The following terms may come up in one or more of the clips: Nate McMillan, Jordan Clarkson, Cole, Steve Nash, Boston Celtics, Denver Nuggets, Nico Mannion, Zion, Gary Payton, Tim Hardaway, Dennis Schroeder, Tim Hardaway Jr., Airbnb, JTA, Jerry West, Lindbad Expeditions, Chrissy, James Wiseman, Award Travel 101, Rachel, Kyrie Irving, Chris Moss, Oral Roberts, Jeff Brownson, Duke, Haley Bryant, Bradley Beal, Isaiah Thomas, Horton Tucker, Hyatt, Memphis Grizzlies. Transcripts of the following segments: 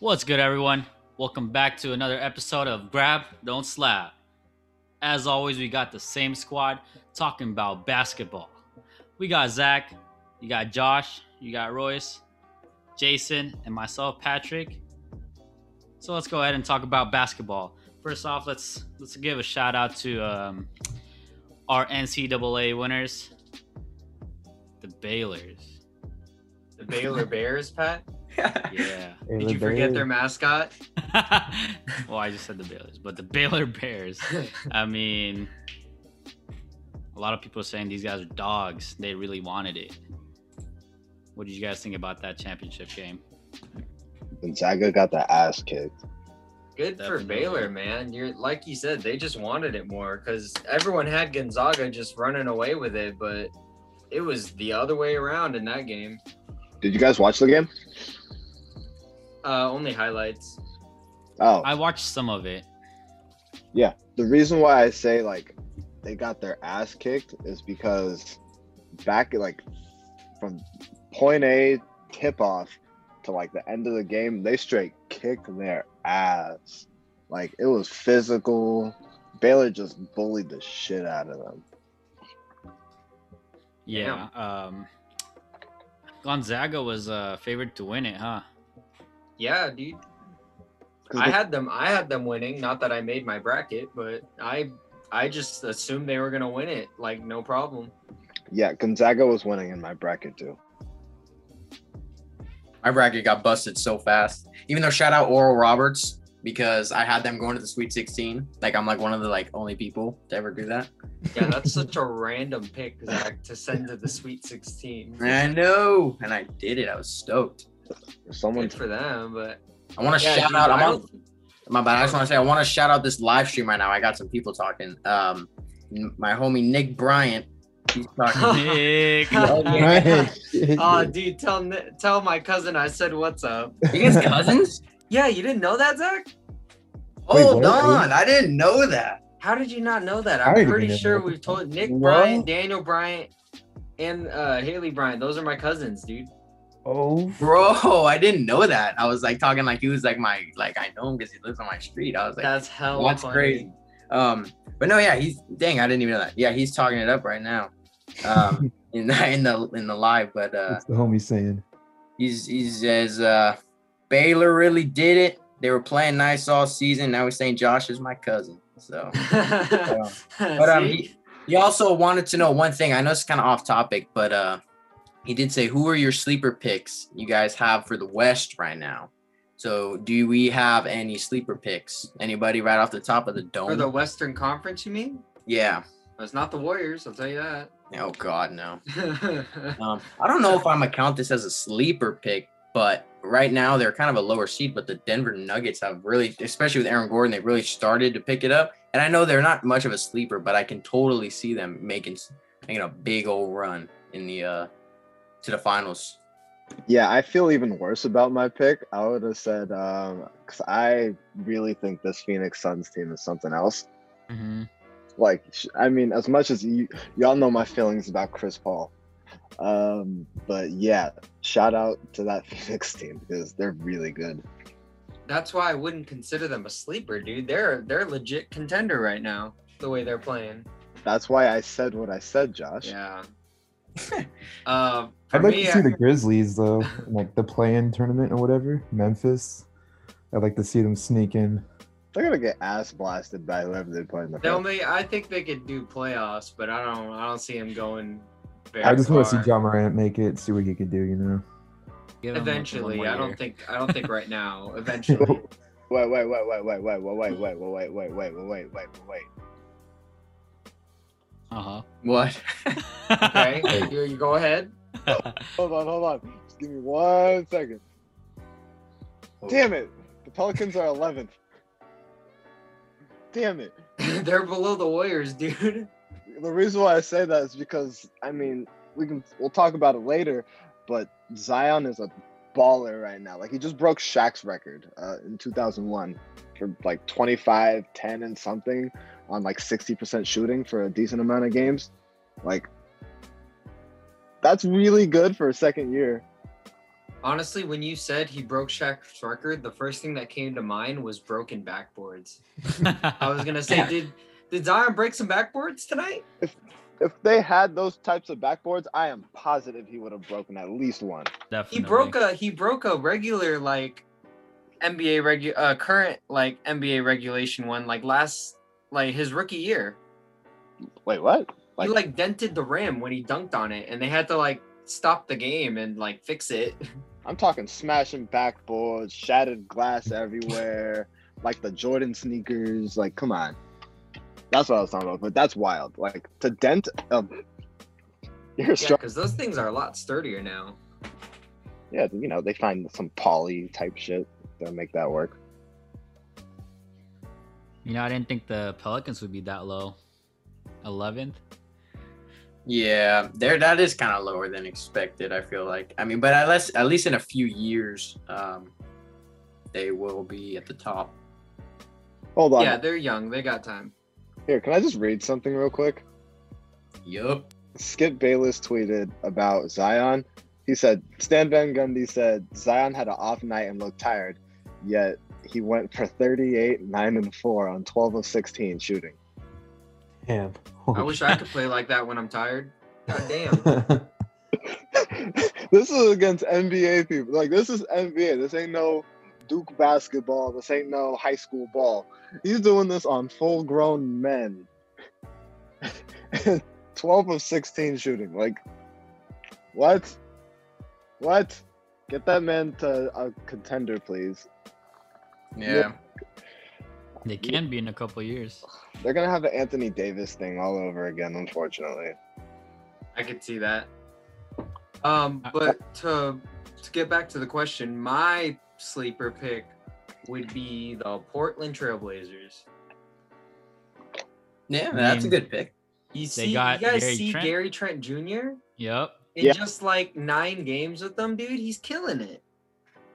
What's good, everyone? Welcome back to another episode of Grab, Don't Slab. As always, we got the same squad talking about basketball. We got Zach, you got Josh, you got Royce, Jason, and myself, Patrick. So let's go ahead and talk about basketball. First off, let's give a shout out to our NCAA winners, the Baylors. The Baylor Bears, Pat? Yeah. Did you forget their mascot? Well, I just said the Baylors, but the Baylor Bears. I mean, a lot of people are saying these guys are dogs. They really wanted it. What did you guys think about that championship game? Gonzaga got the ass kicked. Good Definitely. For Baylor, man. You're like you said, they just wanted it more because everyone had Gonzaga just running away with it, but it was the other way around in that game. Did you guys watch the game? Only highlights. Oh. I watched some of it. Yeah. The reason why I say, like, they got their ass kicked is because back, like, from point A tip-off to, like, the end of the game, they straight kicked their ass. Like, it was physical. Baylor just bullied the shit out of them. Yeah. Gonzaga was favored to win it, huh? Yeah, dude. I had them winning. Not that I made my bracket, but I just assumed they were gonna win it, like no problem. Yeah, Gonzaga was winning in my bracket too. My bracket got busted so fast. Even though shout out Oral Roberts, because I had them going to the Sweet 16. Like I'm like one of the like only people to ever do that. Yeah, that's such a random pick, Zach, to send to the Sweet 16. I know, and I did it. I was stoked. Someone Good for them, but I want to shout out. I just want to say I want to shout out this live stream right now. I got some people talking. My homie Nick Bryant, he's talking. Nick, oh dude, tell my cousin I said what's up. You guys cousins? Yeah, you didn't know that, Zach? Hold on, I didn't know that. How did you not know that? I'm pretty sure we've told Nick Bryant, Daniel Bryant, and Haley Bryant. Those are my cousins, dude. Oh, bro, I didn't know that. I was like talking like he was like my like I know him because he lives on my street. I was like, that's hella that's funny. Crazy. But no, yeah, he's dang, I didn't even know that. Yeah, he's talking it up right now, in the live. But what's the homie saying? He says Baylor really did it. They were playing nice all season. Now he's saying Josh is my cousin. So, he also wanted to know one thing. I know it's kind of off topic, but he did say, who are your sleeper picks you guys have for the West right now? So do we have any sleeper picks? Anybody right off the top of the dome? For the Western Conference, you mean? Yeah. It's not the Warriors, I'll tell you that. Oh, God, no. I don't know if I'm going to count this as a sleeper pick, but right now they're kind of a lower seed, but the Denver Nuggets have really, especially with Aaron Gordon, they really started to pick it up. And I know they're not much of a sleeper, but I can totally see them making a big old run in the to the finals. Yeah, I feel even worse about my pick. I would have said because I really think this Phoenix Suns team is something else. Mm-hmm. Like, I mean, as much as y'all know my feelings about Chris Paul, but yeah, shout out to that Phoenix team because they're really good. That's why I wouldn't consider them a sleeper, dude. They're a legit contender right now, the way they're playing. That's why I said what I said, Josh. Yeah. I'd like to see the Grizzlies though, like the play-in tournament or whatever. Memphis, I'd like to see them sneak in. They're gonna get ass blasted by whoever they play in the. I think they could do playoffs, but I don't see them going. I just want to see John Morant make it, see what he can do, you know. Eventually, I don't think right now. Eventually. Wait. Uh-huh. What? Okay, you go ahead. Hold on. Just give me 1 second. Damn it. The Pelicans are 11th. Damn it. They're below the Warriors, dude. The reason why I say that is because, I mean, we'll talk about it later, but Zion is a baller right now. Like, he just broke Shaq's record in 2001 for, like, 25, 10, and something on, like, 60% shooting for a decent amount of games. Like, that's really good for a second year. Honestly, when you said he broke Shaq's record, the first thing that came to mind was broken backboards. I was going to say, did Zion break some backboards tonight? If they had those types of backboards, I am positive he would have broken at least one. Definitely. He broke a regular, like, NBA current, like, NBA regulation one, like, last, like, his rookie year. Wait, what? Like, he, like, dented the rim when he dunked on it, and they had to, like, stop the game and, like, fix it. I'm talking smashing backboards, shattered glass everywhere, like the Jordan sneakers. Like, come on. That's what I was talking about, but that's wild. Like, to dent because those things are a lot sturdier now. Yeah, you know, they find some poly type shit. They'll make that work. You know, I didn't think the Pelicans would be that low. 11th? Yeah, that is kind of lower than expected, I feel like. I mean, but at least in a few years, they will be at the top. Hold on. Yeah, they're young. They got time. Here, can I just read something real quick? Yup. Skip Bayless tweeted about Zion. He said, Stan Van Gundy said, Zion had an off night and looked tired, yet he went for 38, 9, and 4 on 12 of 16 shooting. Damn. I wish I could play like that when I'm tired. God damn. This is against NBA people. Like, this is NBA. This ain't no Duke basketball. This ain't no high school ball. He's doing this on full-grown men. 12 of 16 shooting. Like, what? What? Get that man to a contender, please. Yeah. They can be in a couple years. They're going to have the Anthony Davis thing all over again, unfortunately. I could see that. But to get back to the question, my sleeper pick would be the Portland Trailblazers. Yeah, that's a good pick. You guys see Gary Trent Jr.? Yep. In just like 9 games with them, dude, he's killing it.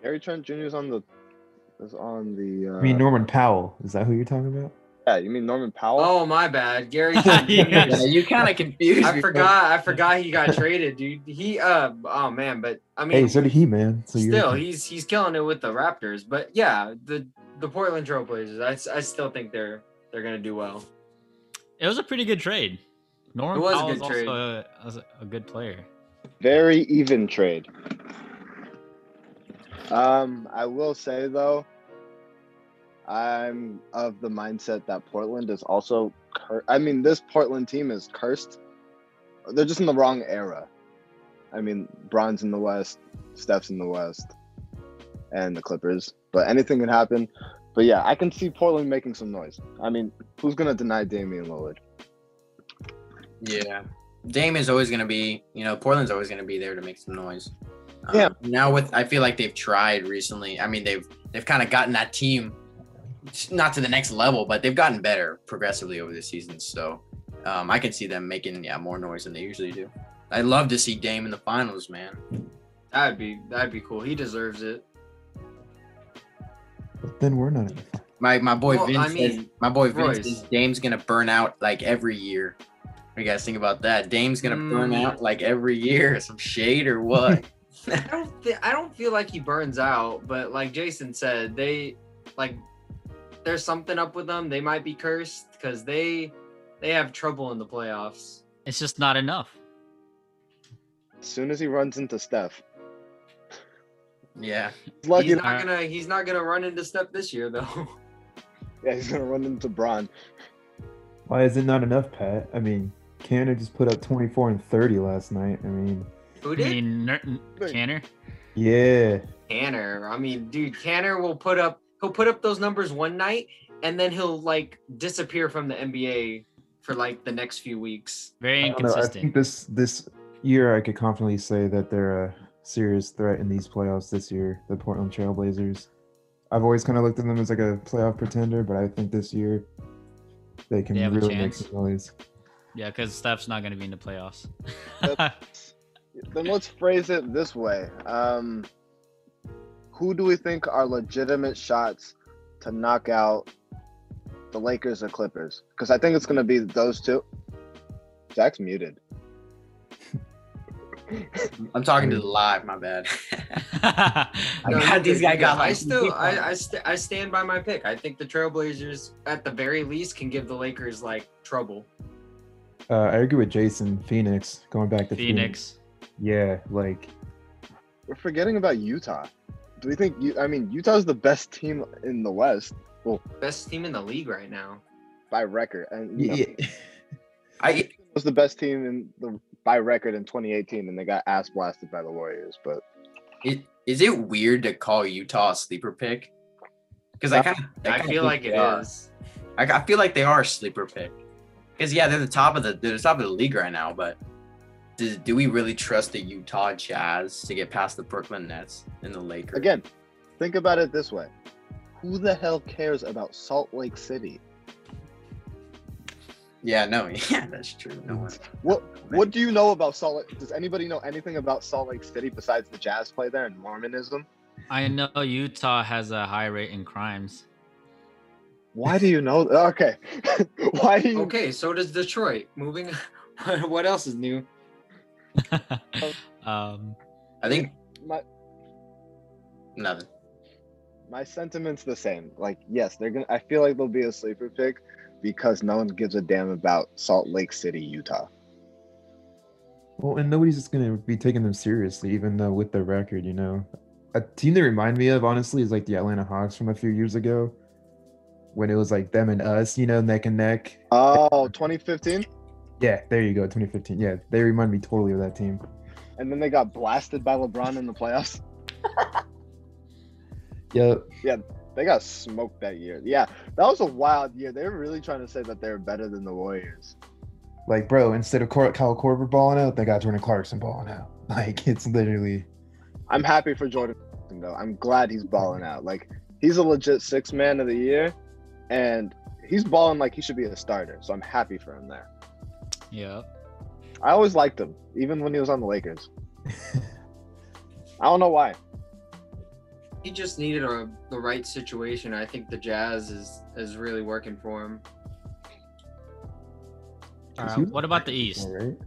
Gary Trent Jr. is on the. You mean Norman Powell? Is that who you're talking about? Yeah, you mean Norman Powell? Oh, my bad, Gary Trent Jr. Yeah, you kind of confused. I forgot he got traded, dude. Hey, so did he, man. So still, he's killing it with the Raptors. But yeah, the Portland Trailblazers, I still think they're gonna do well. It was a pretty good trade. Norman Powell was also a good player. Very even trade. I will say, though, I'm of the mindset that Portland is also this Portland team is cursed. They're just in the wrong era. I mean, Bron's in the West, Steph's in the West, and the Clippers. But anything can happen. But, yeah, I can see Portland making some noise. I mean, who's going to deny Damian Lillard? Yeah. Damian's always going to be, Portland's always going to be there to make some noise. Yeah. Now I feel like they've tried recently. I mean, they've kind of gotten that team, not to the next level, but they've gotten better progressively over the season. So I can see them making more noise than they usually do. I'd love to see Dame in the finals, man. That'd be cool. He deserves it. But then we're not. My boy Vince says Dame's gonna burn out like every year. What do you guys think about that? Dame's gonna burn out like every year. Some shade or what? I don't feel like he burns out, but like Jason said, there's something up with them. They might be cursed because they have trouble in the playoffs. It's just not enough. As soon as he runs into Steph. Yeah. He's not gonna run into Steph this year, though. Yeah, he's gonna run into Bron. Why is it not enough, Pat? I mean, Canada just put up 24 and 30 last night. I mean, who did? I mean, Canner? Yeah. Canner. I mean, dude, Canner will put up those numbers one night, and then he'll, like, disappear from the NBA for, like, the next few weeks. Very inconsistent. I think this year I could confidently say that they're a serious threat in these playoffs this year, the Portland Trailblazers. I've always kind of looked at them as, like, a playoff pretender, but I think this year they can really make some noise. Yeah, because Steph's not going to be in the playoffs. Then let's phrase it this way. Who do we think are legitimate shots to knock out the Lakers or Clippers? Because I think it's going to be those two. Zach's muted. I'm talking to the live. My bad. I stand by my pick. I think the Trailblazers, at the very least, can give the Lakers like trouble. I agree with Jason. Phoenix, going back to Phoenix. Yeah, like we're forgetting about Utah. Do we think? Utah's the best team in the West. Well, best team in the league right now by record, and it was the best team by record in 2018, and they got ass blasted by the Warriors. But is it weird to call Utah a sleeper pick? Because I feel like it is. I feel like they are a sleeper pick. Because they're the top of the league right now. But do we really trust the Utah Jazz to get past the Brooklyn Nets and the Lakers? Again, think about it this way: who the hell cares about Salt Lake City? Yeah, no, yeah, that's true. No one. What do you know about Salt Lake? Does anybody know anything about Salt Lake City besides the Jazz play there and Mormonism? I know Utah has a high rate in crimes. Why do you know? Okay. Why do you? Okay, so does Detroit. Moving. What else is new? I think nothing. My sentiment's the same. Like, yes, they're gonna. I feel like they'll be a sleeper pick, because no one gives a damn about Salt Lake City, Utah. Well, and nobody's just going to be taking them seriously, even though with their record, A team they remind me of, honestly, is like the Atlanta Hawks from a few years ago, when it was like them and us, neck and neck. Oh, 2015? Yeah, there you go, 2015. Yeah, they remind me totally of that team. And then they got blasted by LeBron in the playoffs? Yep. Yeah. They got smoked that year. Yeah, that was a wild year. They were really trying to say that they were better than the Warriors. Like, bro, instead of Kyle Korver balling out, they got Jordan Clarkson balling out. Like, it's literally... I'm happy for Jordan, though. I'm glad he's balling out. Like, he's a legit sixth man of the year, and he's balling like he should be a starter, so I'm happy for him there. Yeah. I always liked him, even when he was on the Lakers. I don't know why. He just needed the right situation. I think the Jazz is really working for him. What about the East? Right.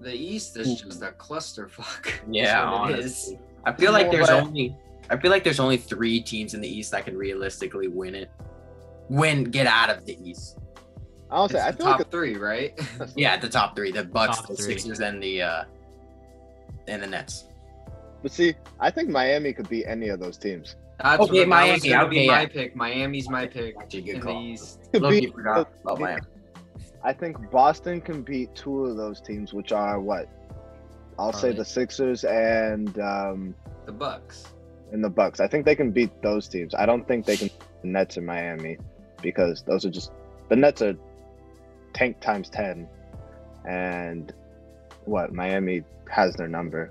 The East is just a clusterfuck. Yeah, honestly. I feel like there's only three teams in the East that can realistically win it. Get out of the East. Honestly, I feel top like three, right? Yeah, the top three: the Bucks, the Sixers, and the Nets. But see, I think Miami could beat any of those teams. Okay, Miami. That would be my pick. Miami's my pick in the East. I think Boston can beat two of those teams, which are what? I'll say the Sixers and the Bucks. And the Bucks. I think they can beat those teams. I don't think they can beat the Nets in Miami, because those are just – the Nets are tank times 10. And what? Miami has their number.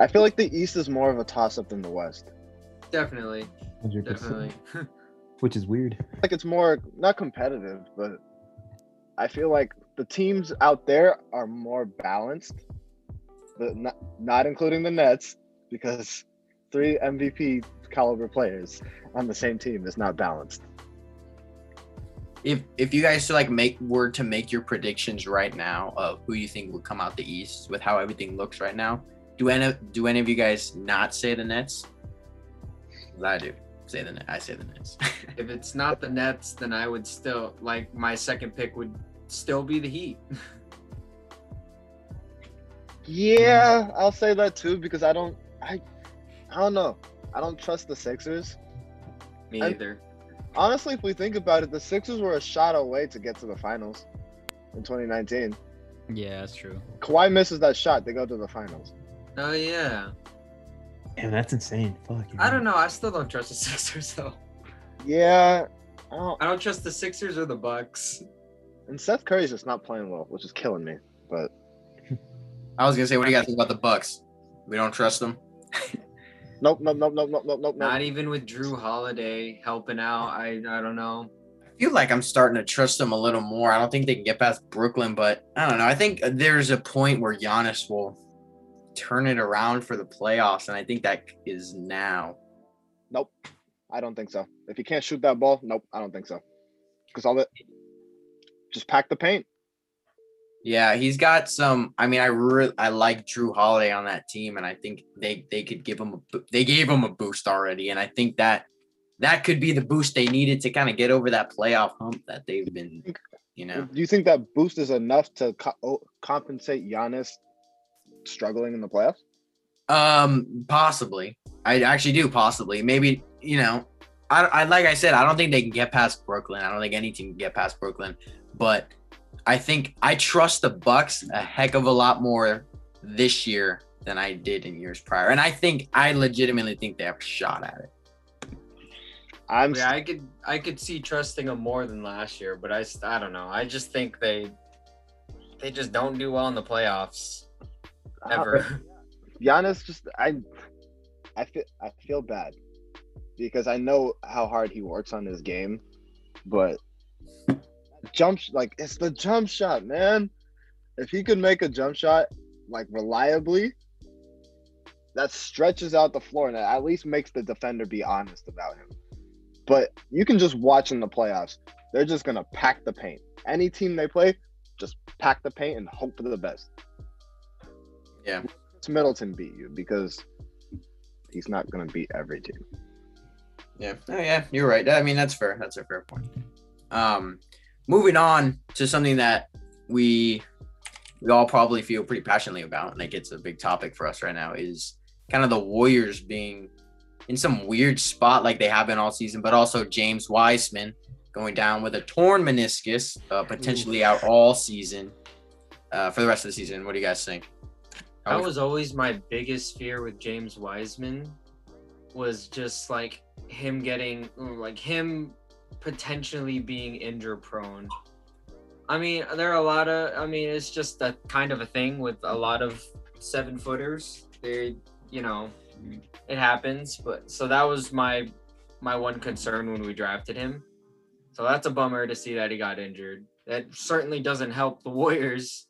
I feel like the East is more of a toss-up than the West. Definitely. 100%. Definitely. Which is weird. Like, it's more, not competitive, but I feel like the teams out there are more balanced, but not including the Nets, because three MVP caliber players on the same team is not balanced. If you guys make your predictions right now of who you think will come out the East with how everything looks right now, Do any of you guys not say the Nets? I do. I say the Nets. If it's not the Nets, then I would still, my second pick would still be the Heat. Yeah, I'll say that too, because I don't know. I don't trust the Sixers. Me either. Honestly, if we think about it, the Sixers were a shot away to get to the finals in 2019. Yeah, that's true. Kawhi misses that shot. They go to the finals. Oh, yeah. Damn, that's insane. Fuck. I don't know. I still don't trust the Sixers, though. Yeah. I don't trust the Sixers or the Bucks. And Steph Curry's just not playing well, which is killing me. But I was going to say, what do you guys think about the Bucks? We don't trust them? Nope. Not even with Jrue Holiday helping out. I don't know. I feel like I'm starting to trust them a little more. I don't think they can get past Brooklyn, but I don't know. I think there's a point where Giannis will turn it around for the playoffs, and I think that is now. Nope, I don't think so. If you can't shoot that ball, nope, I don't think so. Because just pack the paint. Yeah, he's got some. I mean, I like Jrue Holiday on that team, and I think they could give him they gave him a boost already, and I think that could be the boost they needed to kind of get over that playoff hump that they've been. You know, do you think that boost is enough to compensate Giannis struggling in the playoffs? Possibly. I actually do. Possibly. Maybe. You know, I like I said, I don't think they can get past Brooklyn. I don't think any team can get past Brooklyn, but I think I trust the Bucks a heck of a lot more this year than I did in years prior. And I legitimately think they have a shot at it. I could see trusting them more than last year, but I don't know. I just think they just don't do well in the playoffs ever. Giannis just I feel bad because I know how hard he works on his game, but it's the jump shot, man. If he could make a jump shot like reliably, that stretches out the floor and that at least makes the defender be honest about him. But you can just watch in the playoffs, they're just gonna pack the paint. Any team they play, just pack the paint and hope for the best. Yeah, it's Middleton beat you because he's not gonna beat every team. Yeah, oh yeah, you're right. I mean, that's fair. That's a fair point. Moving on to something that we all probably feel pretty passionately about, and it's a big topic for us right now, is kind of the Warriors being in some weird spot like they have been all season, but also James Wiseman going down with a torn meniscus, potentially out all season for the rest of the season. What do you guys think? That was always my biggest fear with James Wiseman, was just him potentially being injury prone. I mean, it's just that kind of a thing with a lot of 7-footers. They, you know, it happens. But so that was my one concern when we drafted him. So that's a bummer to see that he got injured. That certainly doesn't help the Warriors'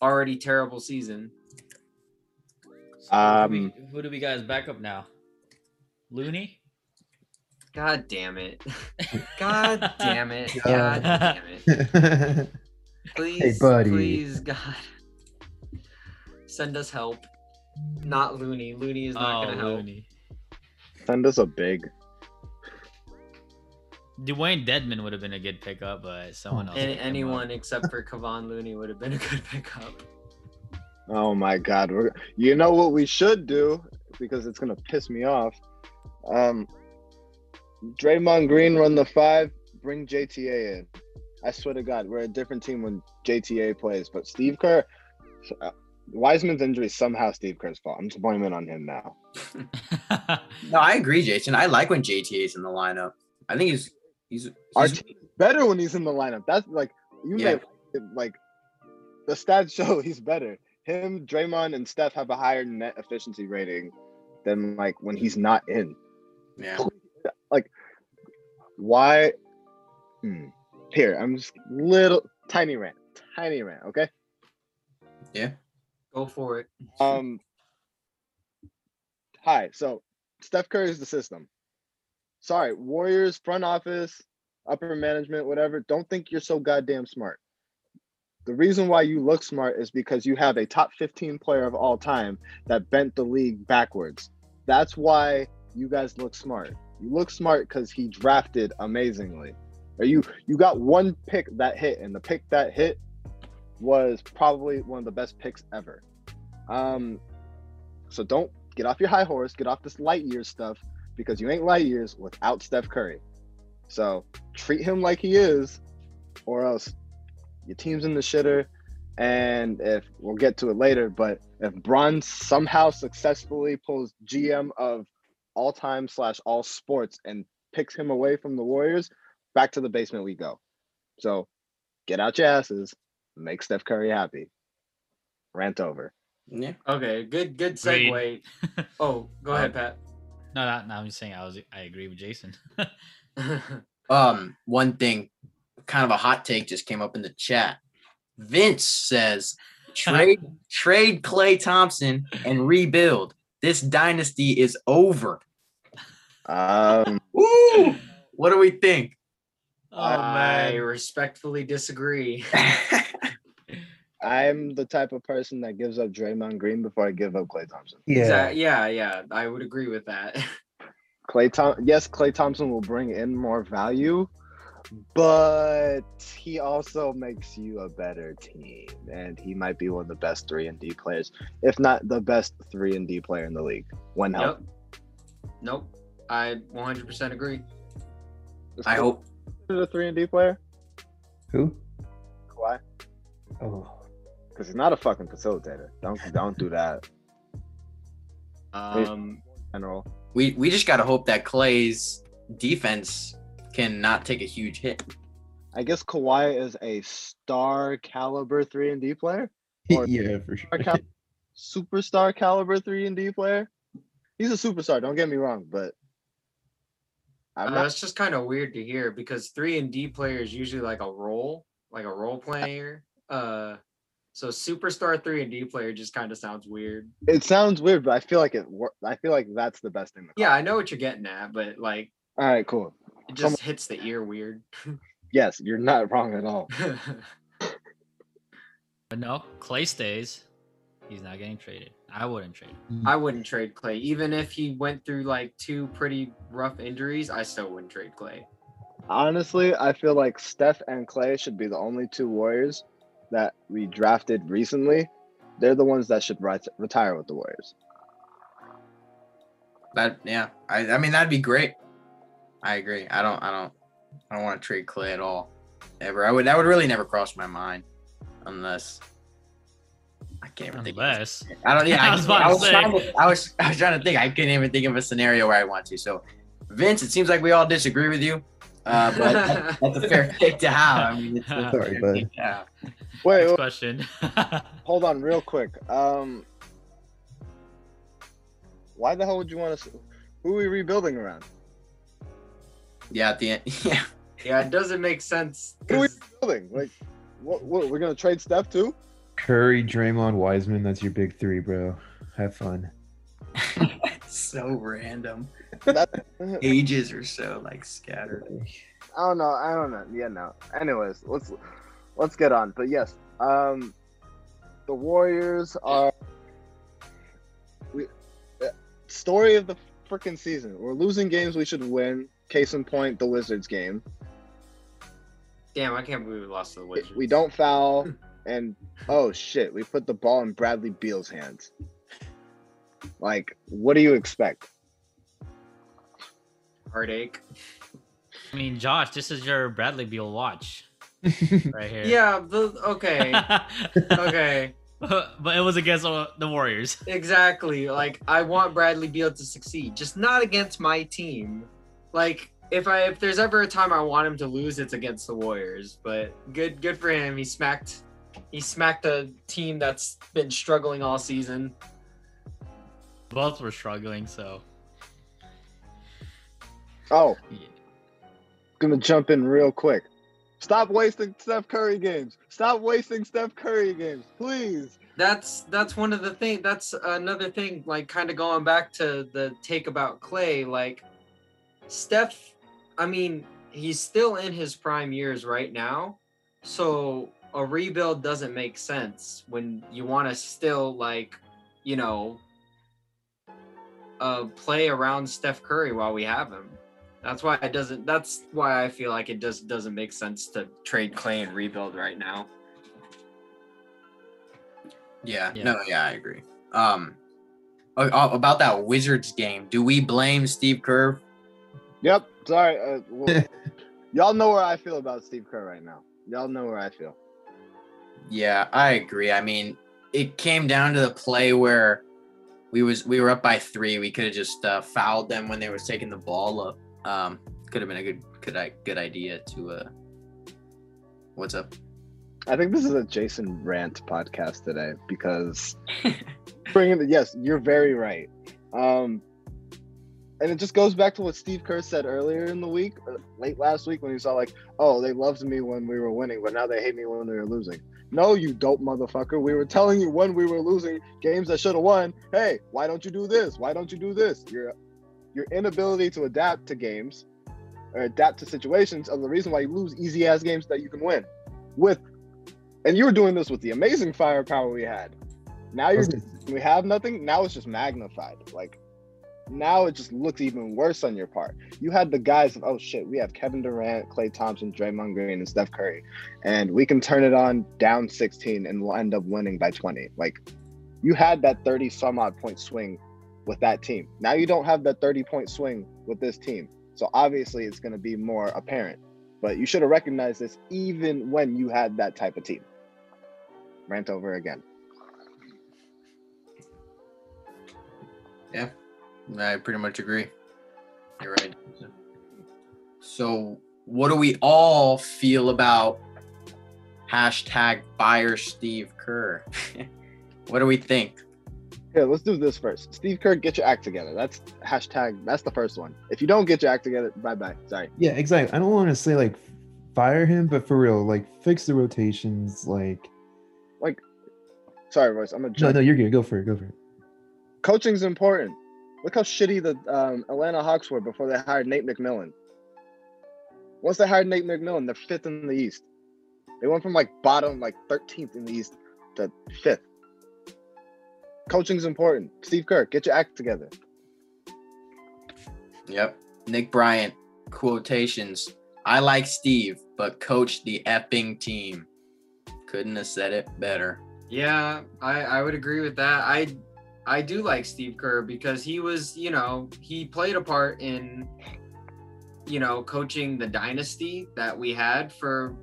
already terrible season. So who do we guys back up now? Looney? God damn it. God damn it. God damn it. Please, hey buddy. Please, God. Send us help. Not Looney. Looney is not going to help. Looney. Send us a big. Dwayne Dedman would have been a good pickup, but someone else. And anyone except for Kevon Looney would have been a good pickup. Oh, my God. You know what we should do, because it's going to piss me off. Draymond Green run the 5, bring JTA in. I swear to God, we're a different team when JTA plays. But Steve Kerr, Wiseman's injury is somehow Steve Kerr's fault. I'm just blaming it on him now. No, I agree, Jason. I like when JTA's in the lineup. I think he's our team better when he's in the lineup. That's the stats show he's better. Him, Draymond, and Steph have a higher net efficiency rating than when he's not in. Yeah. Why? Here, I'm just little tiny rant. Okay. Yeah. Go for it. Hi. So, Steph Curry is the system. Sorry, Warriors front office, upper management, whatever. Don't think you're so goddamn smart. The reason why you look smart is because you have a top 15 player of all time that bent the league backwards. That's why you guys look smart. You look smart because he drafted amazingly. Or you got one pick that hit, and the pick that hit was probably one of the best picks ever. So don't get off your high horse, get off this light years stuff, because you ain't light years without Steph Curry. So treat him like he is, or else your team's in the shitter. And if we'll get to it later, but if Bron somehow successfully pulls GM of all-time /all sports and picks him away from the Warriors, back to the basement we go. So get out your asses, make Steph Curry happy. Rant over. Yeah. Okay, good segue. Oh, go ahead, Pat. No, I'm just saying I agree with Jason. One thing, kind of a hot take, just came up in the chat. Vince says trade Klay Thompson and rebuild. This dynasty is over. Woo! What do we think? I respectfully disagree. I'm the type of person that gives up Draymond Green before I give up Klay Thompson. Yeah, I would agree with that. Klay Thompson will bring in more value, but he also makes you a better team, and he might be one of the best 3-and-D players, if not the best 3-and-D player in the league when healthy. Nope. I 100% agree. I hope he's a 3-and-D player. Who? Kawhi. Oh, because he's not a fucking facilitator. Don't do that. General. We just gotta hope that Klay's defense cannot take a huge hit. I guess Kawhi is a star caliber 3-and-D player. Yeah, for sure. Superstar caliber 3-and-D player. He's a superstar. Don't get me wrong, but that's just kind of weird to hear because 3-and-D player is usually like a role player. So superstar 3-and-D player just kind of sounds weird. It sounds weird, but I feel like I feel like that's the best thing. Yeah, I know what you're getting at, but like. All right, cool. It just hits the ear weird. Yes, you're not wrong at all. But no, Klay stays. He's not getting traded. I wouldn't trade him. I wouldn't trade Klay. Even if he went through like two pretty rough injuries, I still wouldn't trade Klay. Honestly, I feel like Steph and Klay should be the only two Warriors that we drafted recently. They're the ones that should retire with the Warriors. I mean, that'd be great. I agree. I don't want to trade Klay at all. Ever. That would really never cross my mind unless I can't even think of a, I don't yeah, I was trying to think. I couldn't even think of a scenario where I want to. So Vince, it seems like we all disagree with you. But that's a fair pick to have. I mean, it's a sorry, bud. Wait, question. Hold on real quick. Why the hell would you want to who are we rebuilding around? Yeah, at the end. Yeah, it doesn't make sense. Who are we building? Like, what we're gonna trade Steph too? Curry, Draymond, Wiseman. That's your big three, bro. Have fun. That's so random. Ages or so, like scattered. I don't know. Yeah, no. Anyways, let's get on. But yes, the Warriors are. Story of the freaking season. We're losing games we should win. Case in point, the Wizards game. Damn, I can't believe we lost to the Wizards. We don't foul, and oh shit, we put the ball in Bradley Beal's hands. Like, what do you expect? Heartache. I mean, Josh, this is your Bradley Beal watch right here. Yeah, okay. Okay. But it was against the Warriors. Exactly. Like, I want Bradley Beal to succeed, just not against my team. Like, if there's ever a time I want him to lose, it's against the Warriors. But good for him. He smacked a team that's been struggling all season. Both were struggling, so. Oh, yeah. Gonna jump in real quick. Stop wasting Steph Curry games. Please. That's one of the things. That's another thing. Like, kind of going back to the take about Klay, like. Steph, I mean, he's still in his prime years right now, so a rebuild doesn't make sense when you want to still, like, you know, play around Steph Curry while we have him. That's why I feel like it just doesn't make sense to trade Klay and rebuild right now. Yeah, I agree. About that Wizards game, do we blame Steve Kerr? Yep. Sorry. Y'all know where I feel about Steve Kerr right now. Yeah, I agree. I mean, it came down to the play where we were up by 3. We could have just fouled them when they were taking the ball up. Could have been a good idea to. What's up? I think this is a Jason rant podcast today because yes, you're very right. And it just goes back to what Steve Kerr said earlier in the week, or late last week, when he saw like, oh, they loved me when we were winning, but now they hate me when we were losing. No, you dope motherfucker. We were telling you when we were losing games that should have won, hey, why don't you do this? Why don't you do this? Your inability to adapt to games or adapt to situations are the reason why you lose easy-ass games that you can win with And you were doing this with the amazing firepower we had. Now we have nothing. Now it's just magnified. Like, now it just looks even worse on your part. You had the guys of, oh shit, we have Kevin Durant, Klay Thompson, Draymond Green, and Steph Curry, and we can turn it on down 16 and we'll end up winning by 20. Like, you had that 30 some odd point swing with that team. Now you don't have that 30 point swing with this team. So obviously it's going to be more apparent, but you should have recognized this even when you had that type of team. Rant over again. Yeah, I pretty much agree. You're right. So what do we all feel about hashtag fire Steve Kerr? What do we think? Here, let's do this first. Steve Kerr, get your act together. That's hashtag, that's the first one. If you don't get your act together, bye-bye. Sorry. Yeah, exactly. I don't want to say, like, fire him, but for real, like, fix the rotations, like, sorry, Royce, I'm a jerk. No, you're good. Go for it. Coaching's important. Look how shitty the Atlanta Hawks were before they hired Nate McMillan. Once they hired Nate McMillan, they're 5th in the East. They went from, like, bottom, like, 13th in the East to 5th. Coaching's important. Steve Kerr, get your act together. Yep. Nick Bryant, quotations. I like Steve, but coach the effing team. Couldn't have said it better. Yeah, I would agree with that. I do like Steve Kerr because he was, he played a part in, coaching the dynasty that we had for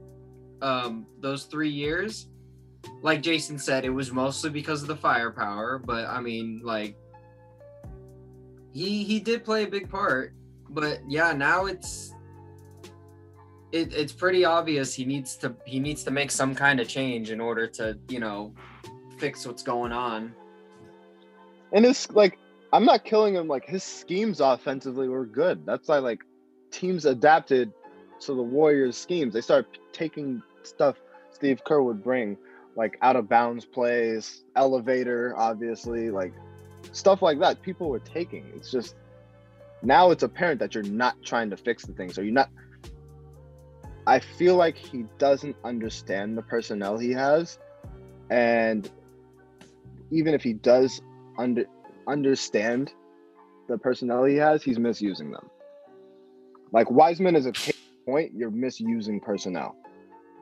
those 3 years. Like Jason said, it was mostly because of the firepower, but I mean, like, he did play a big part. But yeah, now it's pretty obvious he needs to make some kind of change in order to, fix what's going on. And it's like, I'm not killing him. Like, his schemes offensively were good. That's why, like, teams adapted to the Warriors' schemes. They started taking stuff Steve Kerr would bring, like out of bounds plays, elevator, obviously, like stuff like that people were taking. It's just now it's apparent that you're not trying to fix the things. Or you're not. I feel like he doesn't understand the personnel he has. And even if he does understand the personnel he has, he's misusing them. Like Wiseman is a case in point, you're misusing personnel.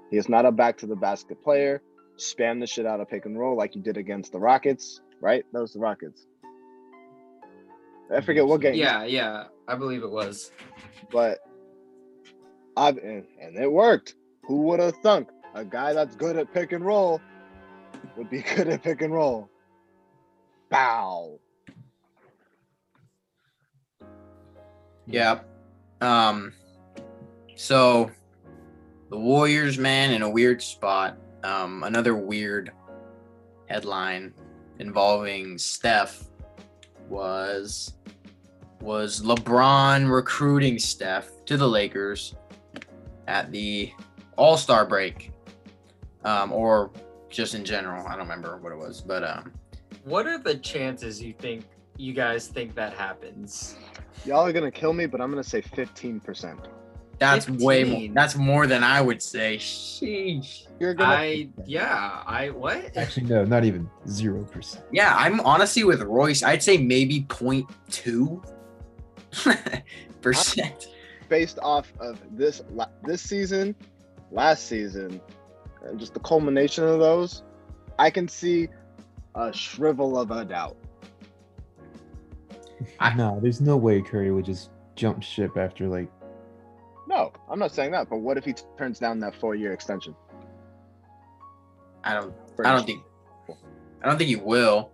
He is not a back-to-the-basket player. Spam the shit out of pick and roll like you did against the Rockets, right? That was the Rockets. I forget what game. Yeah, I believe it was. But, and it worked. Who would have thunk? A guy that's good at pick and roll would be good at pick and roll. Bow. Yeah. So... the Warriors, man, in a weird spot. Another weird headline involving Steph was LeBron recruiting Steph to the Lakers at the All-Star break, or just in general. I don't remember what it was, but what are the chances you guys think that happens? Y'all are gonna kill me, but I'm gonna say 15%. That's 15. Way more. That's more than I would say. Sheesh. What? Actually, no, not even 0%. Yeah, I'm honestly with Royce. I'd say maybe 0.2%. Based off of this season, last season, just the culmination of those, I can see a shrivel of a doubt. No, there's no way Curry would just jump ship after like. No, I'm not saying that. But what if he turns down that 4-year extension? I don't think he will.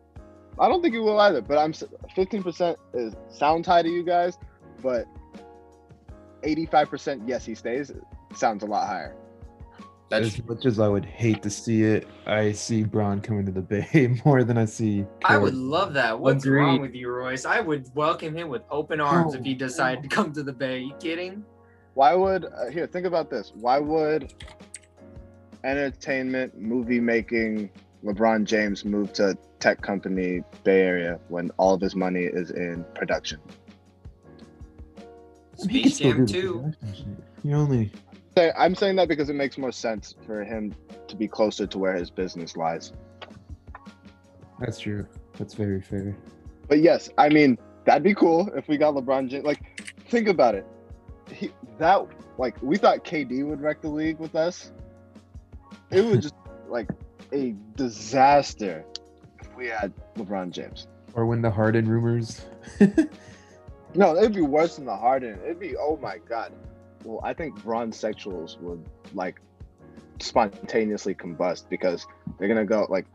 I don't think he will either. But 15% is sounds high to you guys, but 85%. Yes, he stays. Sounds a lot higher. As much as I would hate to see it, I see Bron coming to the Bay more than I see Curry. I would love that. What's wrong with you, Royce? I would welcome him with open arms if he decided to come to the Bay. Are you kidding? Why would think about this. Why would entertainment, movie-making LeBron James move to tech company Bay Area when all of his money is in production? Space Jam 2. I'm saying that because it makes more sense for him to be closer to where his business lies. That's true. That's very fair. But yes, I mean, that'd be cool if we got LeBron James. Like, think about it. We thought KD would wreck the league with us. It would just like a disaster if we had LeBron James. Or when the Harden rumors. No, it'd be worse than the Harden. It'd be, oh my God. Well, I think Bron sexuals would like spontaneously combust because they're gonna go like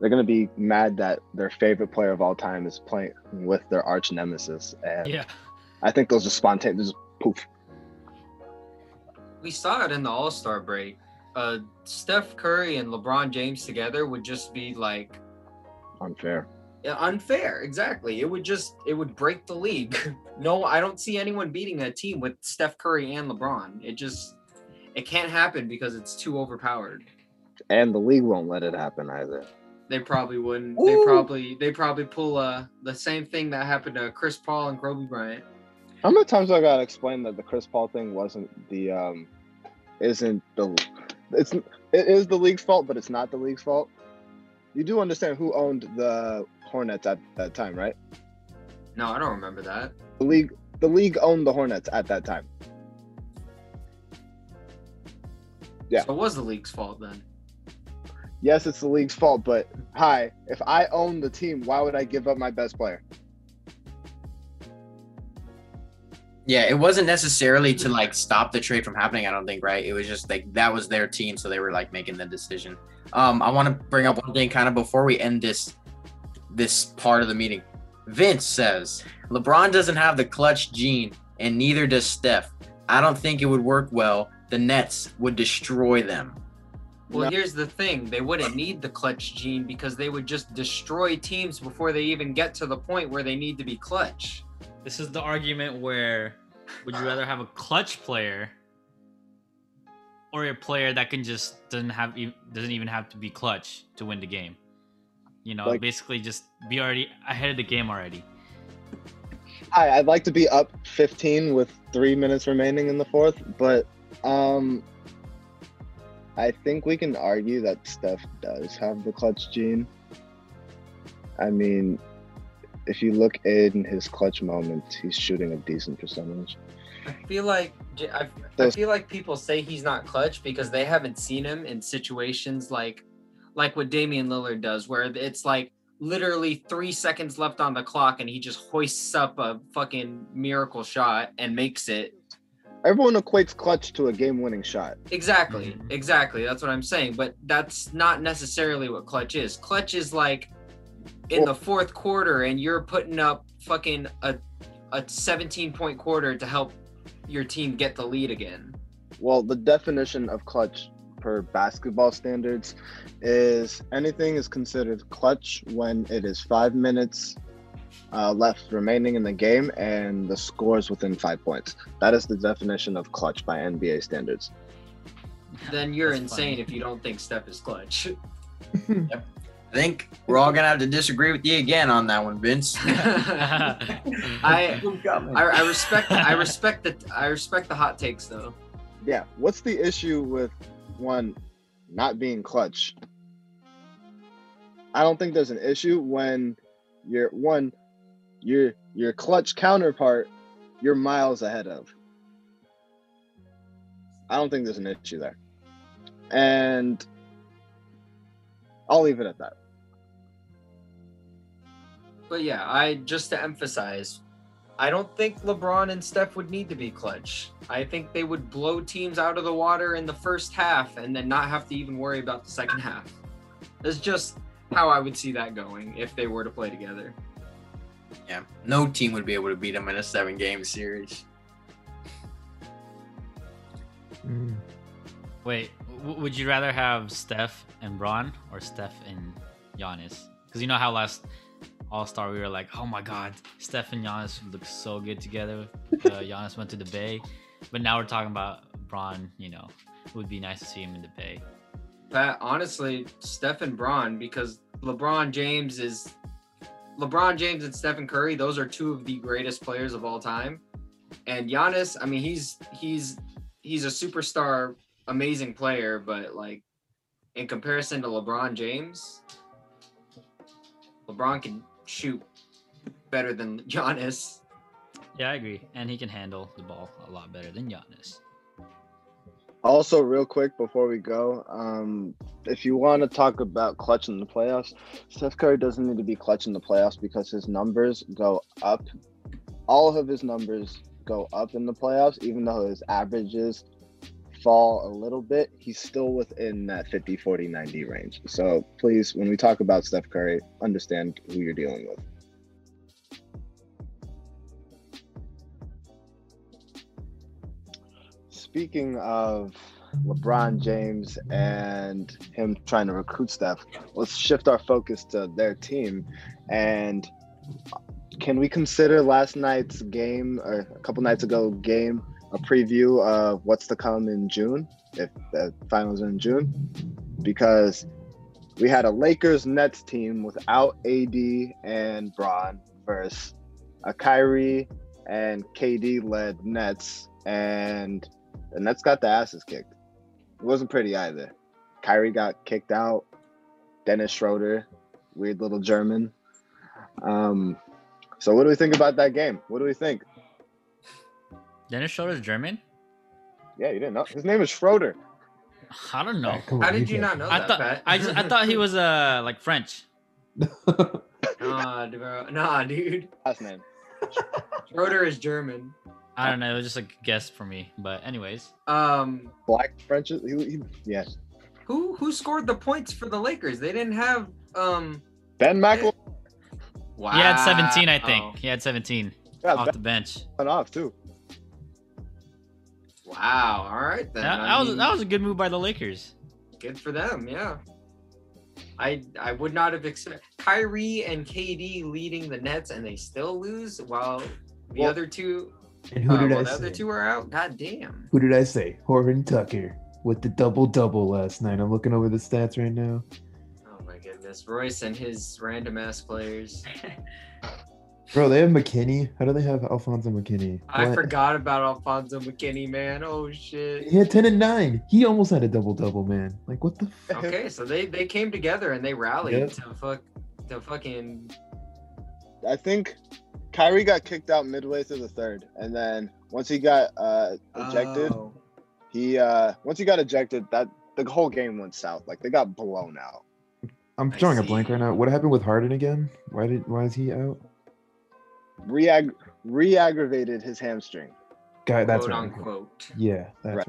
they're gonna be mad that their favorite player of all time is playing with their arch nemesis, and yeah, I think those are spontaneous. Poof. We saw it in the All-Star break. Steph Curry and LeBron James together would just be like unfair. Yeah, unfair. Exactly. It would break the league. No, I don't see anyone beating that team with Steph Curry and LeBron. It can't happen because it's too overpowered. And the league won't let it happen either. They probably wouldn't. Ooh. They probably pull the same thing that happened to Chris Paul and Kobe Bryant. How many times I gotta explain that the Chris Paul thing it is the league's fault, but it's not the league's fault. You do understand who owned the Hornets at that time, right? No, I don't remember that. The league owned the Hornets at that time. Yeah. So it was the league's fault then. Yes, it's the league's fault, but hi, if I own the team, why would I give up my best player? Yeah, it wasn't necessarily to like stop the trade from happening, I don't think, right? It was just like that was their team, so they were like making the decision. I want to bring up one thing kind of before we end this part of the meeting. Vince says, LeBron doesn't have the clutch gene, and neither does Steph. I don't think it would work well. The Nets would destroy them. Well, no. Here's the thing. They wouldn't need the clutch gene because they would just destroy teams before they even get to the point where they need to be clutch. This is the argument where would you rather have a clutch player or a player that can just doesn't even have to be clutch to win the game? You know, like, basically just be already ahead of the game already. I'd like to be up 15 with 3 minutes remaining in the fourth, but I think we can argue that Steph does have the clutch gene. I mean, if you look in his clutch moments, he's shooting a decent percentage. I feel like people say he's not clutch because they haven't seen him in situations like what Damian Lillard does, where it's like literally 3 seconds left on the clock and he just hoists up a fucking miracle shot and makes it. Everyone equates clutch to a game-winning shot. Exactly. That's what I'm saying. But that's not necessarily what clutch is. Clutch is like in the fourth quarter and you're putting up fucking a 17-point quarter to help your team get the lead again. Well, the definition of clutch per basketball standards is anything is considered clutch when it is 5 minutes left remaining in the game and the score is within 5 points. That is the definition of clutch by NBA standards. Then you're insane if you don't think Steph is clutch. Yep. I think we're all gonna have to disagree with you again on that one, Vince. I respect the hot takes though. Yeah, what's the issue with one not being clutch? I don't think there's an issue when your clutch counterpart you're miles ahead of. I don't think there's an issue there, and I'll leave it at that. But yeah, just to emphasize, I don't think LeBron and Steph would need to be clutch. I think they would blow teams out of the water in the first half and then not have to even worry about the second half. That's just how I would see that going if they were to play together. Yeah, no team would be able to beat them in a 7-game series. Wait, would you rather have Steph and Bron or Steph and Giannis? Because you know how last All-Star we were like, oh my God, Steph and Giannis look so good together. Giannis went to the Bay, but now we're talking about Bron. You know, it would be nice to see him in the Bay. That honestly, Steph and Bron, because LeBron James and Stephen Curry, those are two of the greatest players of all time. And Giannis, I mean, he's a superstar, amazing player, but like in comparison to LeBron James, LeBron can shoot better than Giannis. Yeah, I agree. And he can handle the ball a lot better than Giannis. Also, real quick before we go, if you want to talk about clutch in the playoffs, Steph Curry doesn't need to be clutch in the playoffs because his numbers go up. All of his numbers go up in the playoffs, even though his averages fall a little bit. He's still within that 50, 40, 90 range. So please, when we talk about Steph Curry, understand who you're dealing with. Speaking of LeBron James and him trying to recruit Steph, let's shift our focus to their team. And can we consider last night's game, or a couple nights ago game, a preview of what's to come in June, if the finals are in June? Because we had a Lakers-Nets team without AD and Bron versus a Kyrie and KD-led Nets, and the Nets got the asses kicked. It wasn't pretty either. Kyrie got kicked out. Dennis Schroeder, weird little German. So what do we think about that game? What do we think? Dennis Schroeder's German? Yeah, you didn't know. His name is Schroeder. I don't know. How did you not know that, Pat? I thought he was like French. Nah, bro. Nah, dude. Last name. Schroeder is German. I don't know. It was just a guess for me, but anyways. Black French. Yeah. Who scored the points for the Lakers? They didn't have Ben McLemore. Wow. He had 17, I think. He had 17 off the bench. And off too. Wow. All right then. That was a good move by the Lakers. Good for them. Yeah. I would not have expected Kyrie and KD leading the Nets, and they still lose while the other two. And who did I say? The other two are out. God damn. Who did I say? Horton Tucker with the double-double last night. I'm looking over the stats right now. Oh, my goodness. Royce and his random-ass players. Bro, they have McKinney. How do they have Alfonso McKinney? I forgot about Alfonso McKinney, man. Oh, shit. He had 10 and 9. He almost had a double-double, man. Like, what the fuck? Okay, so they came together and they rallied to fucking... I think... Kyrie got kicked out midway through the third, and then once he got ejected, that the whole game went south. Like they got blown out. I'm drawing a blank right now. What happened with Harden again? Why is he out? Re-aggravated his hamstring. Guy, that's right. Quote. Yeah, that's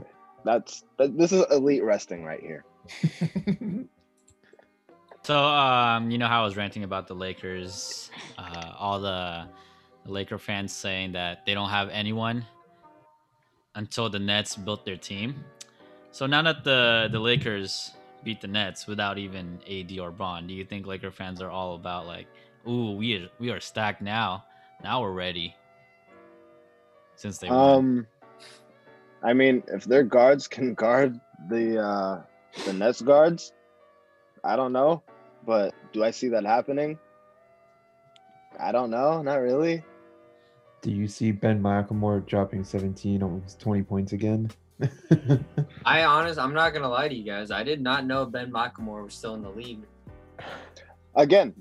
right. This is elite wrestling right here. So you know how I was ranting about the Lakers, all the Laker fans saying that they don't have anyone until the Nets built their team. So now that the Lakers beat the Nets without even AD or Bron, do you think Laker fans are all about like, ooh, we are stacked now. Now we're ready. Since they won. I mean, if their guards can guard the Nets guards, I don't know, but do I see that happening? I don't know, not really. Do you see Ben McLemore dropping 17, almost 20 points again? I'm not gonna lie to you guys. I did not know Ben McLemore was still in the league. Again,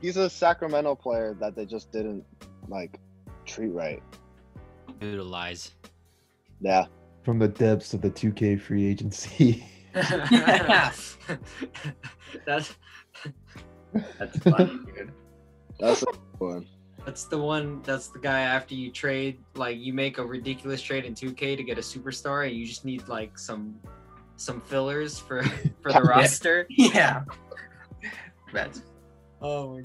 he's a Sacramento player that they just didn't like treat right. Utilize. Yeah. From the depths of the 2K free agency. That's funny, dude. That's the one. That's the guy after you trade, like you make a ridiculous trade in 2K to get a superstar, and you just need like some fillers for the roster. Yeah. That's. Oh my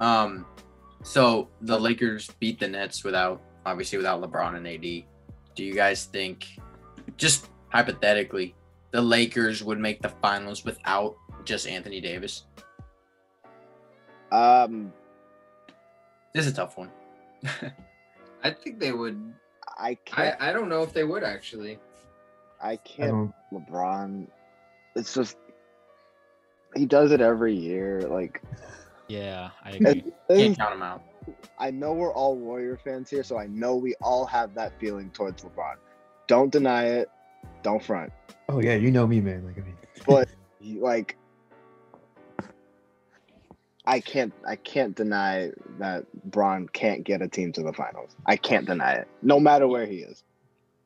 god. So the Lakers beat the Nets without LeBron and AD. Do you guys think, just hypothetically, the Lakers would make the finals without just Anthony Davis? This is a tough one. I think they would. I don't know if they would actually. I can't. LeBron, it's just he does it every year. Like, yeah, I agree. Can't count him out. I know we're all Warrior fans here, so I know we all have that feeling towards LeBron. Don't deny it. Don't front. Oh yeah, you know me, man. Like I mean, but like I can't deny that Bron can't get a team to the finals. I can't deny it, no matter where he is.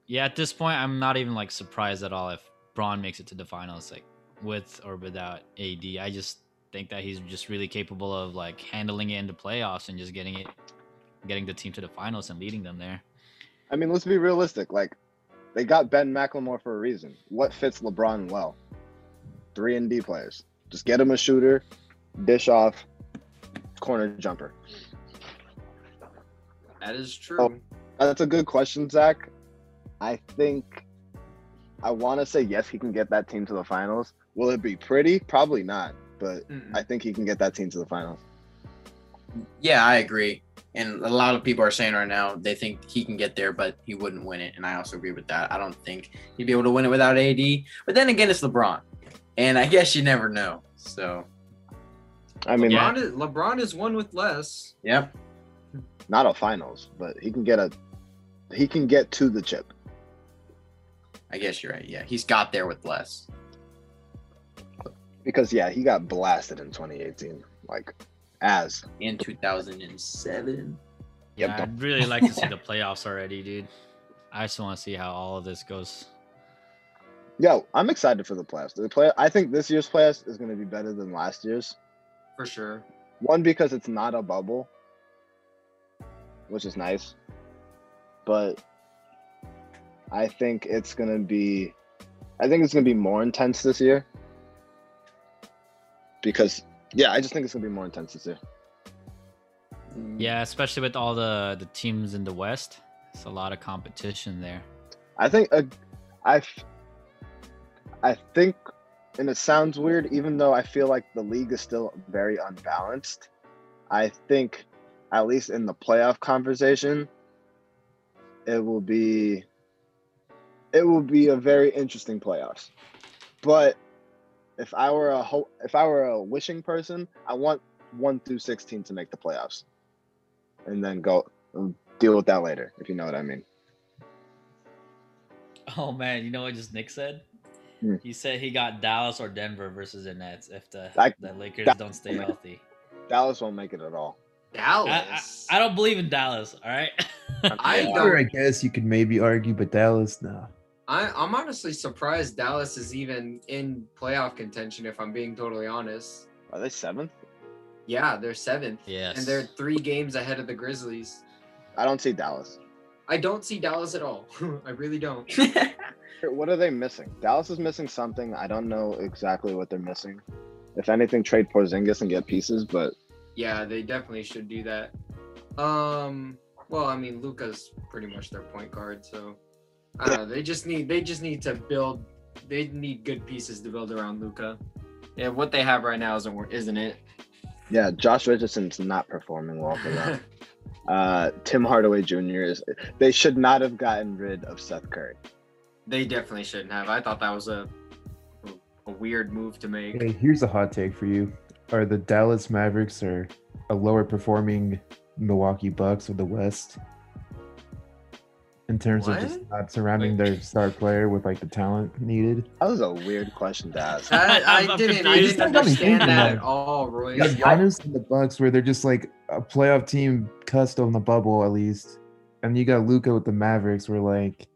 Yeah, at this point, I'm not even like surprised at all if Bron makes it to the finals, like with or without AD. I just think that he's just really capable of like handling it in the playoffs and just getting the team to the finals and leading them there. I mean, let's be realistic. Like, they got Ben McLemore for a reason. What fits LeBron well? 3-and-D players. Just get him a shooter, dish off, corner jumper. That is true. So, that's a good question, Zach. I think I want to say yes, he can get that team to the finals. Will it be pretty? Probably not, but I think he can get that team to the finals. Yeah, I agree. And a lot of people are saying right now they think he can get there, but he wouldn't win it. And I also agree with that. I don't think he'd be able to win it without AD. But then again, it's LeBron. And I guess you never know. So, I mean, LeBron is one with less. Yep. Not a finals, but he can get to the chip. I guess you're right. Yeah, he's got there with less. Because, yeah, he got blasted in 2018. Like, as in 2007. Yeah, I'd really like to see the playoffs already, dude. I just want to see how all of this goes. Yo, I'm excited for the playoffs. I think this year's playoffs is going to be better than last year's. For sure. One, because it's not a bubble, which is nice. But I think it's going to be more intense this year. Because I just think it's going to be more intense this year. Yeah, especially with all the teams in the West. It's a lot of competition there. I think I think, and it sounds weird, even though I feel like the league is still very unbalanced, I think, at least in the playoff conversation, it will be a very interesting playoffs. But if I were a wishing person, I want 1 through 16 to make the playoffs, and then go and deal with that later, if you know what I mean. Oh man, you know what just Nick said? Hmm. He said he got Dallas or Denver versus the Nets if the Lakers don't stay healthy. Dallas won't make it at all. Dallas. I don't believe in Dallas. All right. I guess you could maybe argue, but Dallas, no. I'm honestly surprised Dallas is even in playoff contention, if I'm being totally honest. Are they 7th? Yeah, they're 7th. Yes. And they're 3 games ahead of the Grizzlies. I don't see Dallas. I don't see Dallas at all. I really don't. What are they missing? Dallas is missing something. I don't know exactly what they're missing. If anything, trade Porzingis and get pieces, but... Yeah, they definitely should do that. Well, I mean, Luka's pretty much their point guard, so... I don't know. They just need to build. They need good pieces to build around Luka. Yeah, what they have right now isn't it? Yeah, Josh Richardson's not performing well for them. Tim Hardaway Jr. They should not have gotten rid of Steph Curry. They definitely shouldn't have. I thought that was a weird move to make. Hey, here's a hot take for you: are the Dallas Mavericks or a lower performing Milwaukee Bucks of the West? In terms of just not surrounding their star player with like the talent needed. That was a weird question to ask. I didn't understand that at all, Roy. Like Giannis and the Bucks, where they're just like a playoff team cussed on the bubble at least, and you got Luka with the Mavericks, where like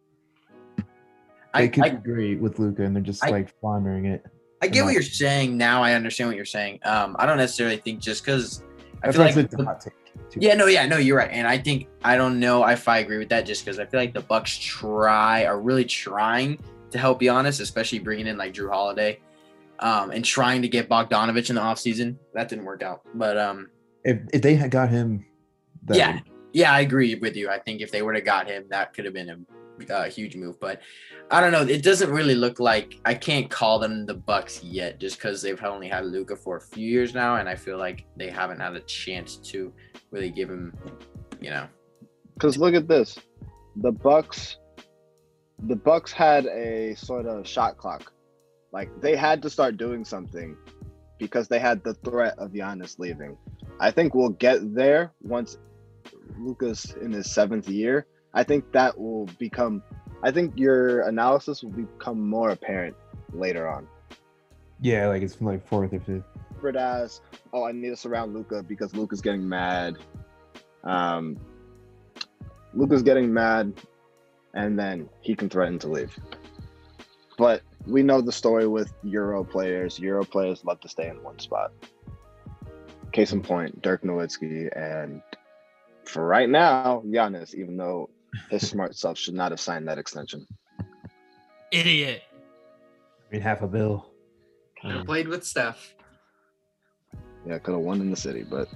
they could be great with Luka, and they're just like floundering it. I get what you're saying now. I understand what you're saying. I don't necessarily think just because I feel like it's a hot take. Yeah, no, you're right. And I think, I don't know if I agree with that just because I feel like the Bucks are really trying to help Giannis, especially bringing in like Jrue Holiday and trying to get Bogdanovich in the offseason. That didn't work out. But if they had got him. Yeah, I agree with you. I think if they would have got him, that could have been a huge move. But I don't know. It doesn't really look like, I can't call them the Bucks yet just because they've only had Luka for a few years now. And I feel like they haven't had a chance to really give him, you know. Because look at this, the Bucks had a sort of shot clock, like they had to start doing something because they had the threat of Giannis leaving. I think we'll get there once Luka's in his 7th year. I think that will become I think your analysis will become more apparent later on. Yeah, like it's like fourth or fifth. As, oh, I need to surround Luka because Luka's getting mad. Luka's getting mad, and then he can threaten to leave. But we know the story with Euro players. Euro players love to stay in one spot. Case in point, Dirk Nowitzki, and for right now, Giannis, even though his smart self should not have signed that extension. Idiot. I mean, half a bill. Could have played with Steph. Yeah, could have won in the city, but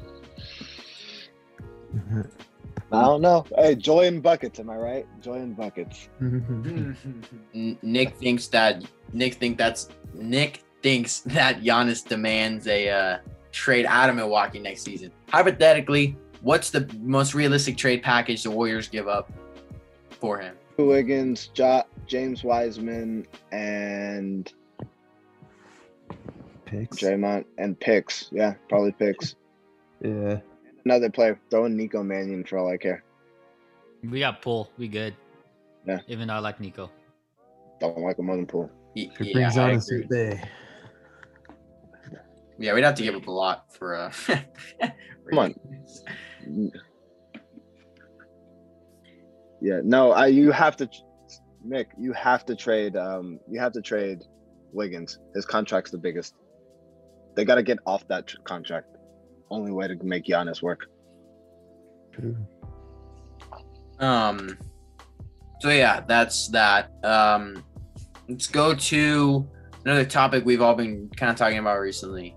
I don't know. Hey, joy in buckets, am I right? Joy in buckets. Nick thinks that Giannis demands a trade out of Milwaukee next season. Hypothetically, what's the most realistic trade package the Warriors give up for him? Wiggins, James Wiseman, and picks. Draymond and picks. Yeah, probably picks. Yeah. Another player. Throw in Nico Mannion for all I care. We got Poole. We good. Yeah. Even though I like Nico. Don't like him more than Poole. He brings out a suit day. Yeah, we'd have to give up a lot for Come on. Yeah, no, Nick, you have to trade Wiggins. His contract's the biggest. They got to get off that contract. Only way to make Giannis work. So yeah, that's that. Let's go to another topic we've all been kind of talking about recently.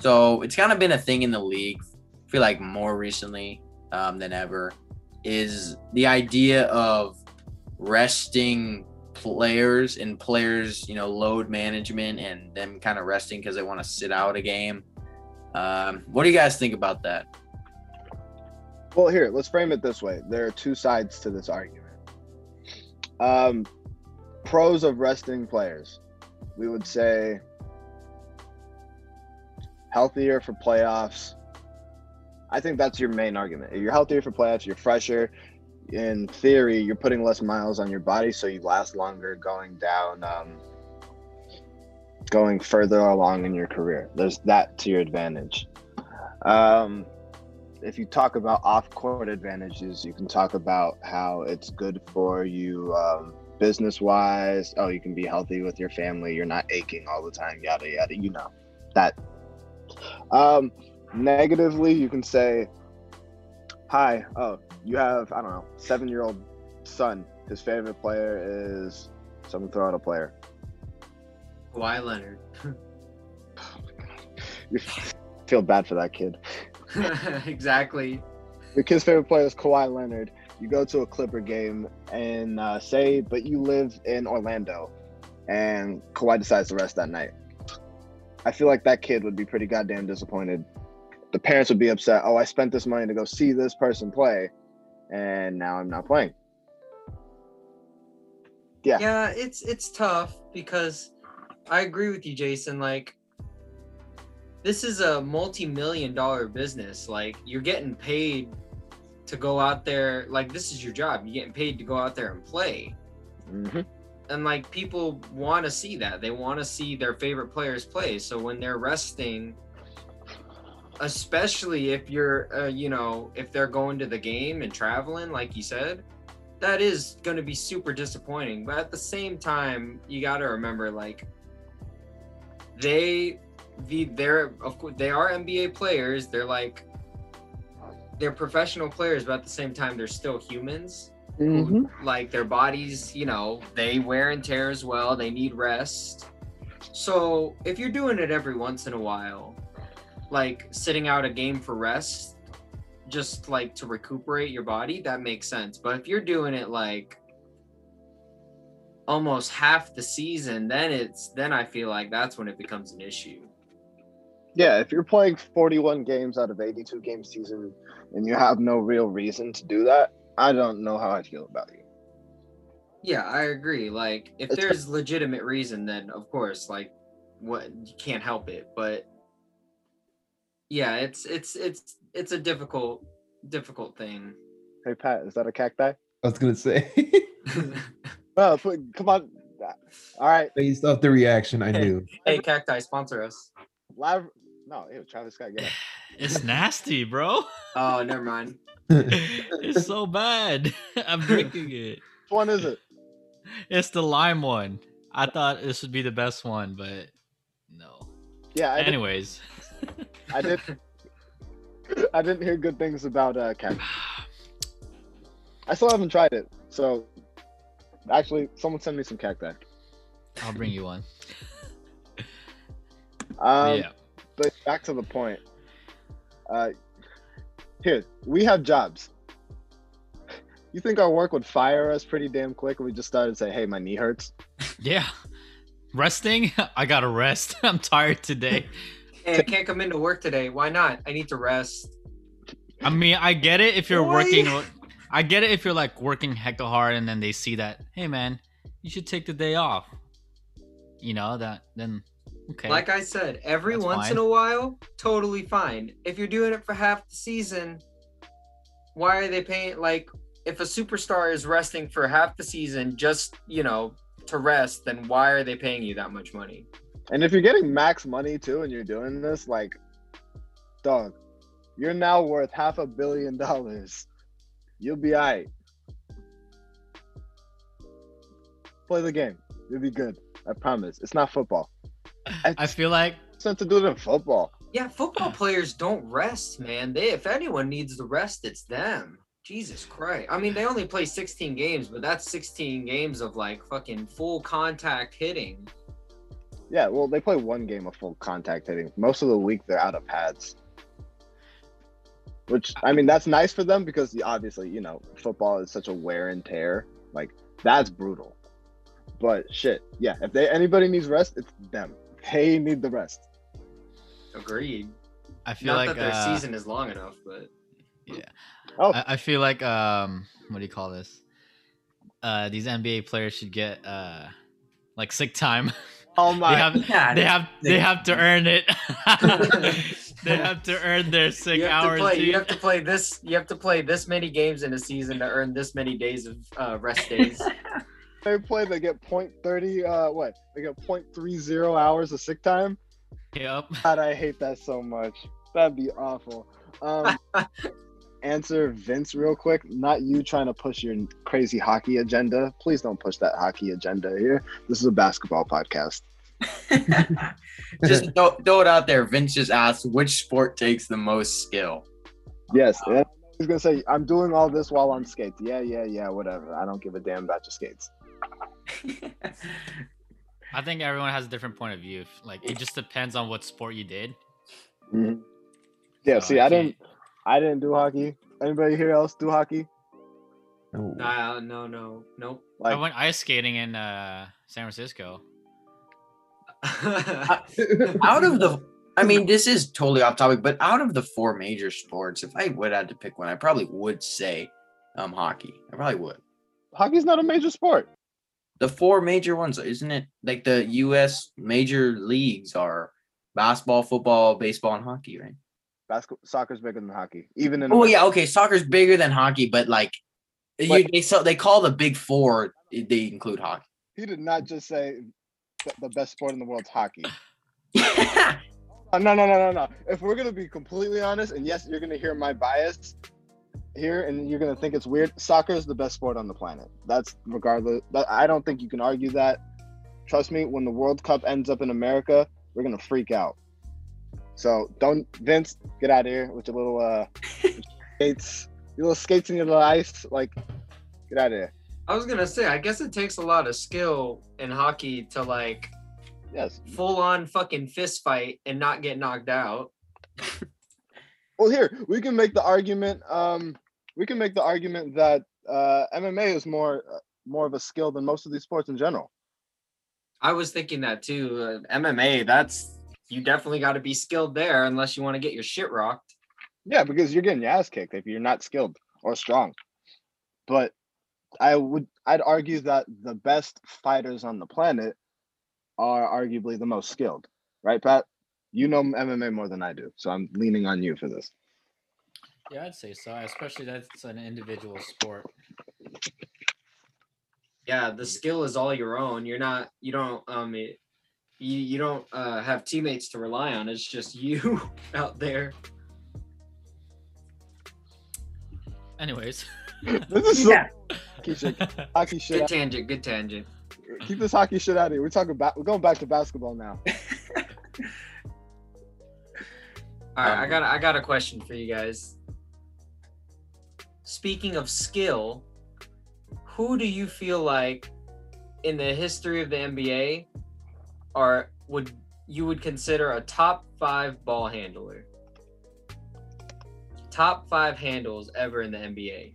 So it's kind of been a thing in the league. I feel like more recently than ever is the idea of resting players and players, you know, load management and them kind of resting because they want to sit out a game. What do you guys think about that? Well, here, let's frame it this way. There are two sides to this argument. Pros of resting players. We would say healthier for playoffs. I think that's your main argument. If you're healthier for playoffs, you're fresher. In theory, you're putting less miles on your body, so you last longer going down, going further along in your career. There's that to your advantage. If you talk about off-court advantages, you can talk about how it's good for you business-wise. Oh, you can be healthy with your family. You're not aching all the time, yada, yada. You know, that. Negatively, you can say, hi, oh, you have, I don't know, 7-year-old son. His favorite player is someone throw out a player. Kawhi Leonard. You feel bad for that kid. Exactly. Your kid's favorite player is Kawhi Leonard. You go to a Clipper game and but you live in Orlando and Kawhi decides to rest that night. I feel like that kid would be pretty goddamn disappointed. The parents would be upset. Oh, I spent this money to go see this person play and now I'm not playing. Yeah. Yeah, it's tough because I agree with you, Jason. Like, this is a multi-million-dollar business. Like, you're getting paid to go out there. Like, this is your job. You're getting paid to go out there and play. Mm-hmm. And, like, people want to see that. They want to see their favorite players play. So when they're resting, especially if you're, if they're going to the game and traveling, like you said, that is going to be super disappointing. But at the same time, you got to remember, like, they are NBA players. They're professional players, but at the same time, they're still humans. Mm-hmm. Who their bodies, they wear and tear as well. They need rest. So if you're doing it every once in a while, like sitting out a game for rest, just like to recuperate your body, that makes sense. But if you're doing it like almost half the season, then I feel like that's when it becomes an issue. Yeah, if you're playing 41 games out of 82 game season and you have no real reason to do that, I don't know how I feel about you. Yeah, I agree. Like, if there's legitimate reason, then of course, like, what, you can't help it. But yeah, it's a difficult thing. Hey Pat, is that a cacti? I was gonna say. Well, come on. All right. Based off the reaction, I knew. Hey, Cacti, sponsor us. Live. No, ew, Travis Scott. Get it. It's nasty, bro. Oh, never mind. It's so bad. I'm drinking it. Which one is it? It's the lime one. I thought this would be the best one, but no. Yeah. Anyways. I didn't hear good things about Cacti. I still haven't tried it, so actually, someone send me some Cacti. I'll bring you one. Yeah. But back to the point. Here, we have jobs. You think our work would fire us pretty damn quick if we just started to say, hey, my knee hurts? Yeah. Resting? I gotta rest. I'm tired today. Hey, I can't come into work today. Why not? I need to rest. I mean, I get it if you're working... I get it if you're like working hecka hard and then they see that, hey man, you should take the day off. You know, that then okay. Like I said, every once in a while, totally fine. If you're doing it for half the season, why are they paying? Like, if a superstar is resting for half the season just, you know, to rest, then why are they paying you that much money? And if you're getting max money too and you're doing this, like, dog, you're now worth $500 million. You'll be all right. Play the game. You'll be good. I promise. It's not football. I feel like... It's not to do it in football. Yeah, football players don't rest, man. If anyone needs the rest, it's them. Jesus Christ. I mean, they only play 16 games, but that's 16 games of, like, fucking full contact hitting. Yeah, well, they play one game of full contact hitting. Most of the week, they're out of pads. Which, I mean, that's nice for them because obviously, you know, football is such a wear and tear. Like, that's brutal. But shit, yeah, if anybody needs rest, it's them. They need the rest. Agreed. I feel like their season is long enough, but yeah. Oh, I feel like what do you call this? These NBA players should get like sick time. Oh my God. They have to earn it. They have to earn their sick hours. You have to play this many games in a season to earn this many days of rest days. They get 0.30 They get 0.30 hours of sick time. Yep. God, I hate that so much. That'd be awful. Answer Vince real quick. Not you trying to push your crazy hockey agenda. Please don't push that hockey agenda here. This is a basketball podcast. Just throw it out there. Vince just asked which sport takes the most skill. Yes. He's going to say, I'm doing all this while on skates. Yeah, whatever. I don't give a damn about your skates. I think everyone has a different point of view. Like, it just depends on what sport you did. Mm-hmm. Yeah, so, see, I didn't do hockey. Anybody here else do hockey? No. Like, I went ice skating in San Francisco. This is totally off topic, but out of the four major sports, if I would have to pick one, I probably would say hockey. I probably would. Hockey's not a major sport. The four major ones, isn't it? Like the U.S. major leagues are basketball, football, baseball, and hockey, right? Soccer's bigger than hockey, even in. Oh yeah, okay. Soccer's bigger than hockey, but they call the big four. They include hockey. He did not just say the best sport in the world's hockey. No. If we're gonna be completely honest, and yes, you're gonna hear my bias here, and you're gonna think it's weird. Soccer is the best sport on the planet. That's regardless. I don't think you can argue that. Trust me. When the World Cup ends up in America, we're gonna freak out. So don't, Vince, get out of here with your little skates, your little skates and your little ice. Like, get out of here. I was gonna say, I guess it takes a lot of skill in hockey to full on fucking fist fight and not get knocked out. Well, here we can make the argument. We can make the argument that MMA is more of a skill than most of these sports in general. I was thinking that too. MMA, that's. You definitely got to be skilled there unless you want to get your shit rocked. Yeah, because you're getting your ass kicked if you're not skilled or strong. But I'd argue that the best fighters on the planet are arguably the most skilled. Right, Pat? You know MMA more than I do, so I'm leaning on you for this. Yeah, I'd say so, especially that's an individual sport. yeah, the skill is all your own. You don't have teammates to rely on. It's just you out there. Anyways. This is so hockey shit. Hockey shit. Good tangent. Keep this hockey shit out of here. We're going back to basketball now. All right, I got a question for you guys. Speaking of skill, who do you feel like in the history of the NBA would you consider a top 5 ball handler? Top 5 handles ever in the NBA.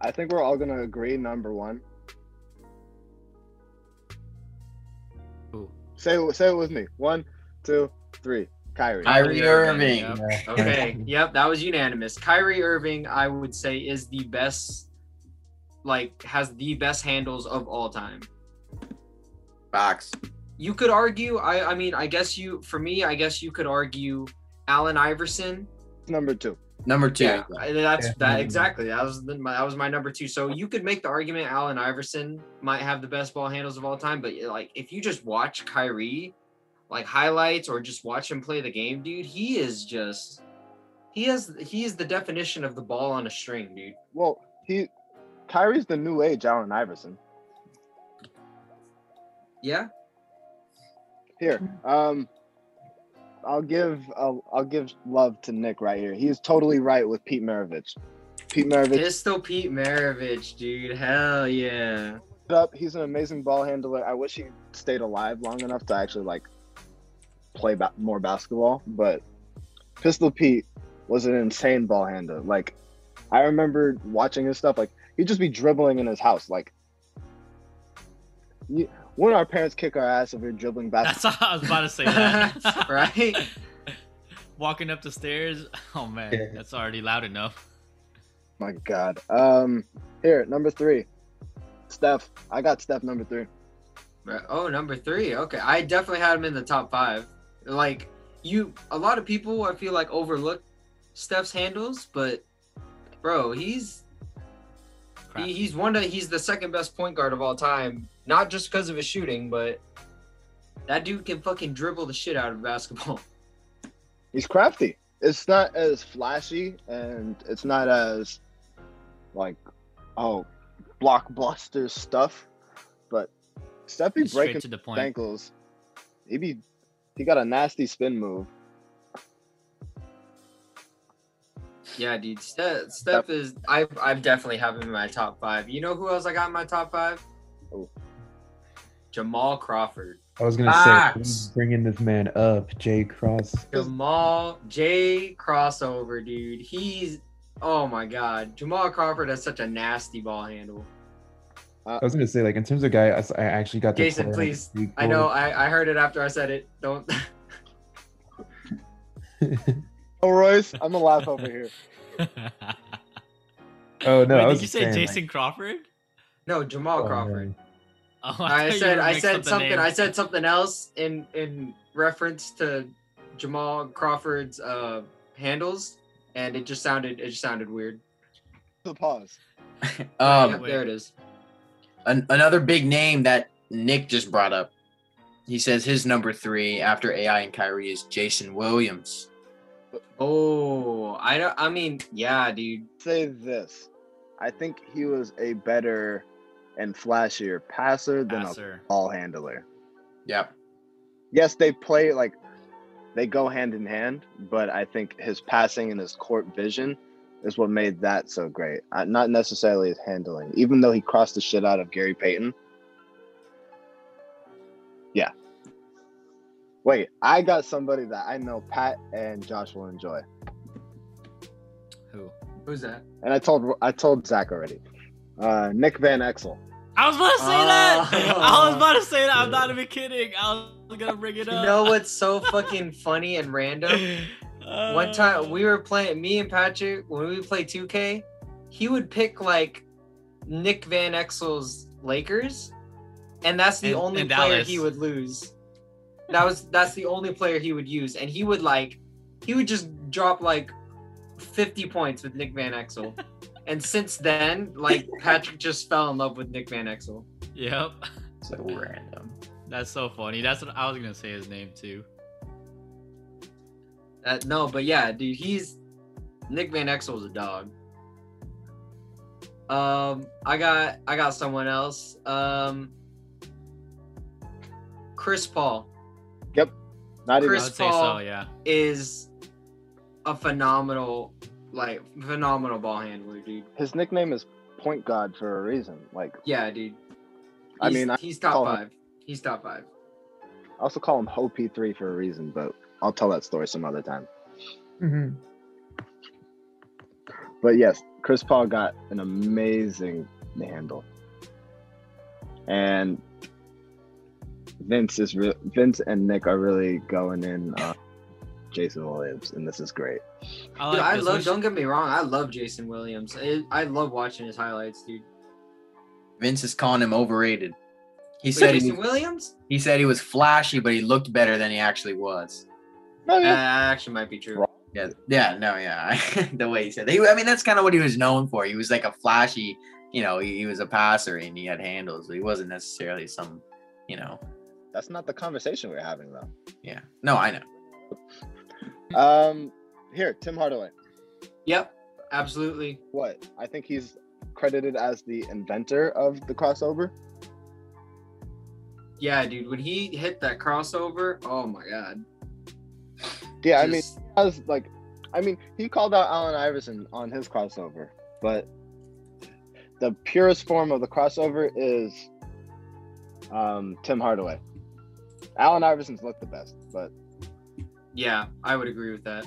I think we're all going to agree number 1. Ooh. Say it with me. 1, 2, 3. Kyrie Irving. Yep. Okay. Yep. That was unanimous. Kyrie Irving, I would say, is the best, has the best handles of all time. Facts. You could argue, I guess you could argue Allen Iverson. Number two. Yeah, exactly. That was my number 2. So you could make the argument Allen Iverson might have the best ball handles of all time, but if you just watch Kyrie, highlights or just watch him play the game, dude, he is the definition of the ball on a string, dude. Well, Kyrie's the new age Allen Iverson. Yeah. Here, I'll give love to Nick right here. He is totally right with Pete Maravich. It's still Pete Maravich, dude. Hell yeah. He's an amazing ball handler. I wish he stayed alive long enough to actually play more basketball, but Pistol Pete was an insane ball handler. I remember watching his stuff. He'd just be dribbling in his house. Wouldn't our parents kick our ass if we were dribbling basketball? That's what I was about to say that. Right? Walking up the stairs. Oh man, that's already loud enough. My God. Here, number 3. Steph. I got Steph number 3. Oh, number 3. Okay. I definitely had him in the top 5. A lot of people, I feel overlook Steph's handles, but bro, he's the second best point guard of all time. Not just because of his shooting, but that dude can fucking dribble the shit out of basketball. He's crafty. It's not as flashy and it's not as blockbuster stuff, but Steph be breaking to the point. Ankles. He got a nasty spin move. Yeah, dude. Steph is. I definitely have him in my top 5. You know who else I got in my top 5? Oh. Jamal Crawford. I was gonna say bringing this man up, Jamal J crossover, dude. He's. Oh my God, Jamal Crawford has such a nasty ball handle. I was gonna say, in terms of guy, I actually got Jason. Please, I know I heard it after I said it. Don't. Oh, Royce, I'm gonna laugh over here. Oh no! Wait, did you say Jason Crawford? No, Jamal Crawford. Oh, I said something. I said something else in reference to Jamal Crawford's handles, and it just sounded weird. The pause. There it is. Another big name that Nick just brought up. He says his number 3 after AI and Kyrie is Jason Williams. Oh, yeah, dude. Say this. I think he was a better and flashier passer than a ball handler. Yep. Yes, they play they go hand in hand, but I think his passing and his court vision is what made that so great. Not necessarily his handling, even though he crossed the shit out of Gary Payton. Yeah. Wait, I got somebody that I know Pat and Josh will enjoy. Who? Who's that? And I told Zach already. Nick Van Exel. I was about to say that. I'm not even kidding. I was gonna bring it up. You know what's so fucking funny and random? One time we were playing, me and Patrick, when we played 2K, he would pick Nick Van Exel's Lakers, and that's the only player Dallas. He would lose. That's the only player he would use, and he would just drop 50 points with Nick Van Exel. And since then, Patrick just fell in love with Nick Van Exel. Yep. So random. That's so funny. That's what I was gonna say his name too. No, but yeah, dude, Nick Van Exel's a dog. I got someone else. Chris Paul. Yep. Not even. Chris Paul is a phenomenal ball handler, dude. His nickname is Point God for a reason. Yeah, dude. He's top five. He's top five. I also call him OP3 for a reason, but I'll tell that story some other time. Mm-hmm. But yes, Chris Paul got an amazing handle, and Vince and Nick are really going in Jason Williams, and this is great. Don't get me wrong, I love Jason Williams. I love watching his highlights, dude. Vince is calling him overrated. He said he was flashy, but he looked better than he actually was. Oh, yeah. That actually might be true. The way he said that. That's kind of what he was known for. He was like a flashy, he was a passer and he had handles. But he wasn't necessarily some, That's not the conversation we're having, though. Yeah. No, I know. Here, Tim Hardaway. Yep, absolutely. What? I think he's credited as the inventor of the crossover. Yeah, dude, when he hit that crossover, oh my God. Yeah, he called out Allen Iverson on his crossover, but the purest form of the crossover is Tim Hardaway. Allen Iverson's looked the best, but yeah, I would agree with that.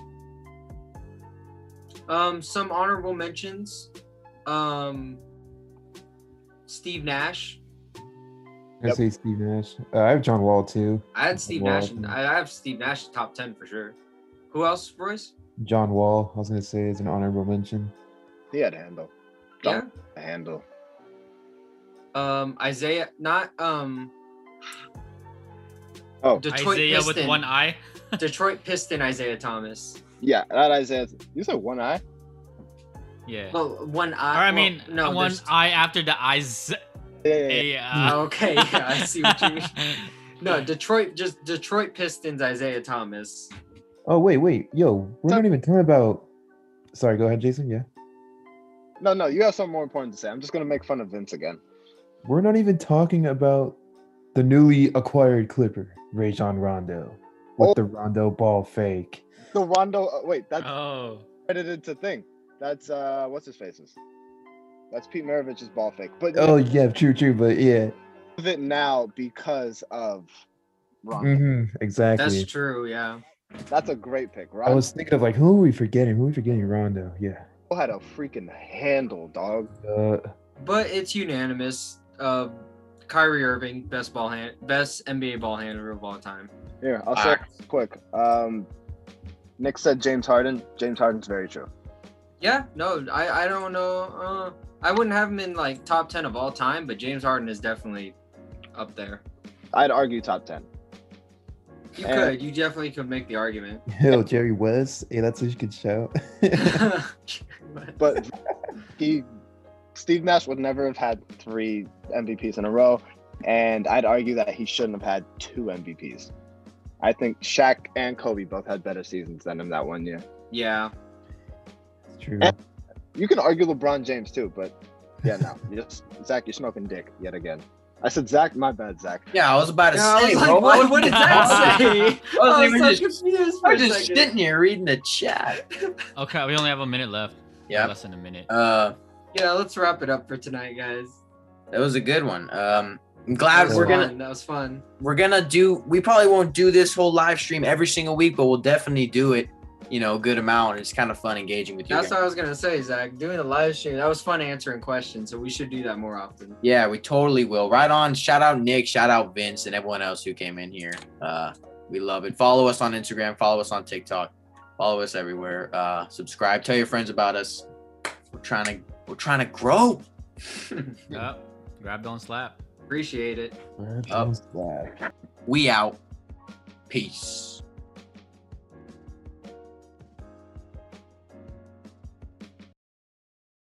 Some honorable mentions. Steve Nash. Yep. I say Steve Nash. I have John Wall too. I had Steve Nash. I have Steve Nash top 10 for sure. Who else, Royce? John Wall. I was gonna say is an honorable mention. He had a handle. Yeah. A handle. Isaiah, not Oh. Detroit Isaiah Piston. With one eye. Detroit Piston Isaiah Thomas. Yeah, not Isaiah. You said one eye. Yeah. Well, one eye. Or one eye after the eyes. Yeah. Okay, yeah, I see what you mean. No, Detroit Pistons Isaiah Thomas. Oh wait, yo, we're not even talking about. Sorry, go ahead, Jason. Yeah. No, you have something more important to say. I'm just gonna make fun of Vince again. We're not even talking about the newly acquired Clipper, Rajon Rondo, with the Rondo ball fake. The Rondo, that's credited to thing. That's what's his face's. That's Pete Maravich's ball fake. But true, but yeah. Of it now because of Rondo. Mm-hmm, exactly. That's true, yeah. That's a great pick, Rondo. I was thinking of who are we forgetting? Who are we forgetting? Rondo, yeah. Who had a freaking handle, dog? But it's unanimous. Kyrie Irving, best NBA ball handler of all time. Here, I'll say it quick. Nick said James Harden. James Harden's very true. Yeah, no, I don't know. I wouldn't have him in top 10 of all time, but James Harden is definitely up there. I'd argue top 10. You definitely could make the argument. Hell, Jerry West. Hey, that's what you could shout. But Steve Nash would never have had 3 MVPs in a row, and I'd argue that he shouldn't have had 2 MVPs. I think Shaq and Kobe both had better seasons than him that one year. Yeah. True. And you can argue LeBron James too, but yeah, no. Zach, you're smoking dick yet again. I said Zach, my bad, Zach. Yeah, I was about to say. What did Zach say? I was just sitting here reading the chat. Okay, we only have a minute left. Yeah, less than a minute. Let's wrap it up for tonight, guys. That was a good one. I'm glad that was fun. We're gonna we probably won't do this whole live stream every single week, but we'll definitely do it. Good amount. It's kind of fun engaging with you. That's what I was going to say, Zach. Doing the live stream, that was fun answering questions, so we should do that more often. Yeah, we totally will. Right on. Shout out Nick, shout out Vince, and everyone else who came in here. We love it. Follow us on Instagram. Follow us on TikTok. Follow us everywhere. Subscribe. Tell your friends about us. We're trying to grow. Yep. Grab, don't slap. Appreciate it. Grab, don't slap. We out. Peace.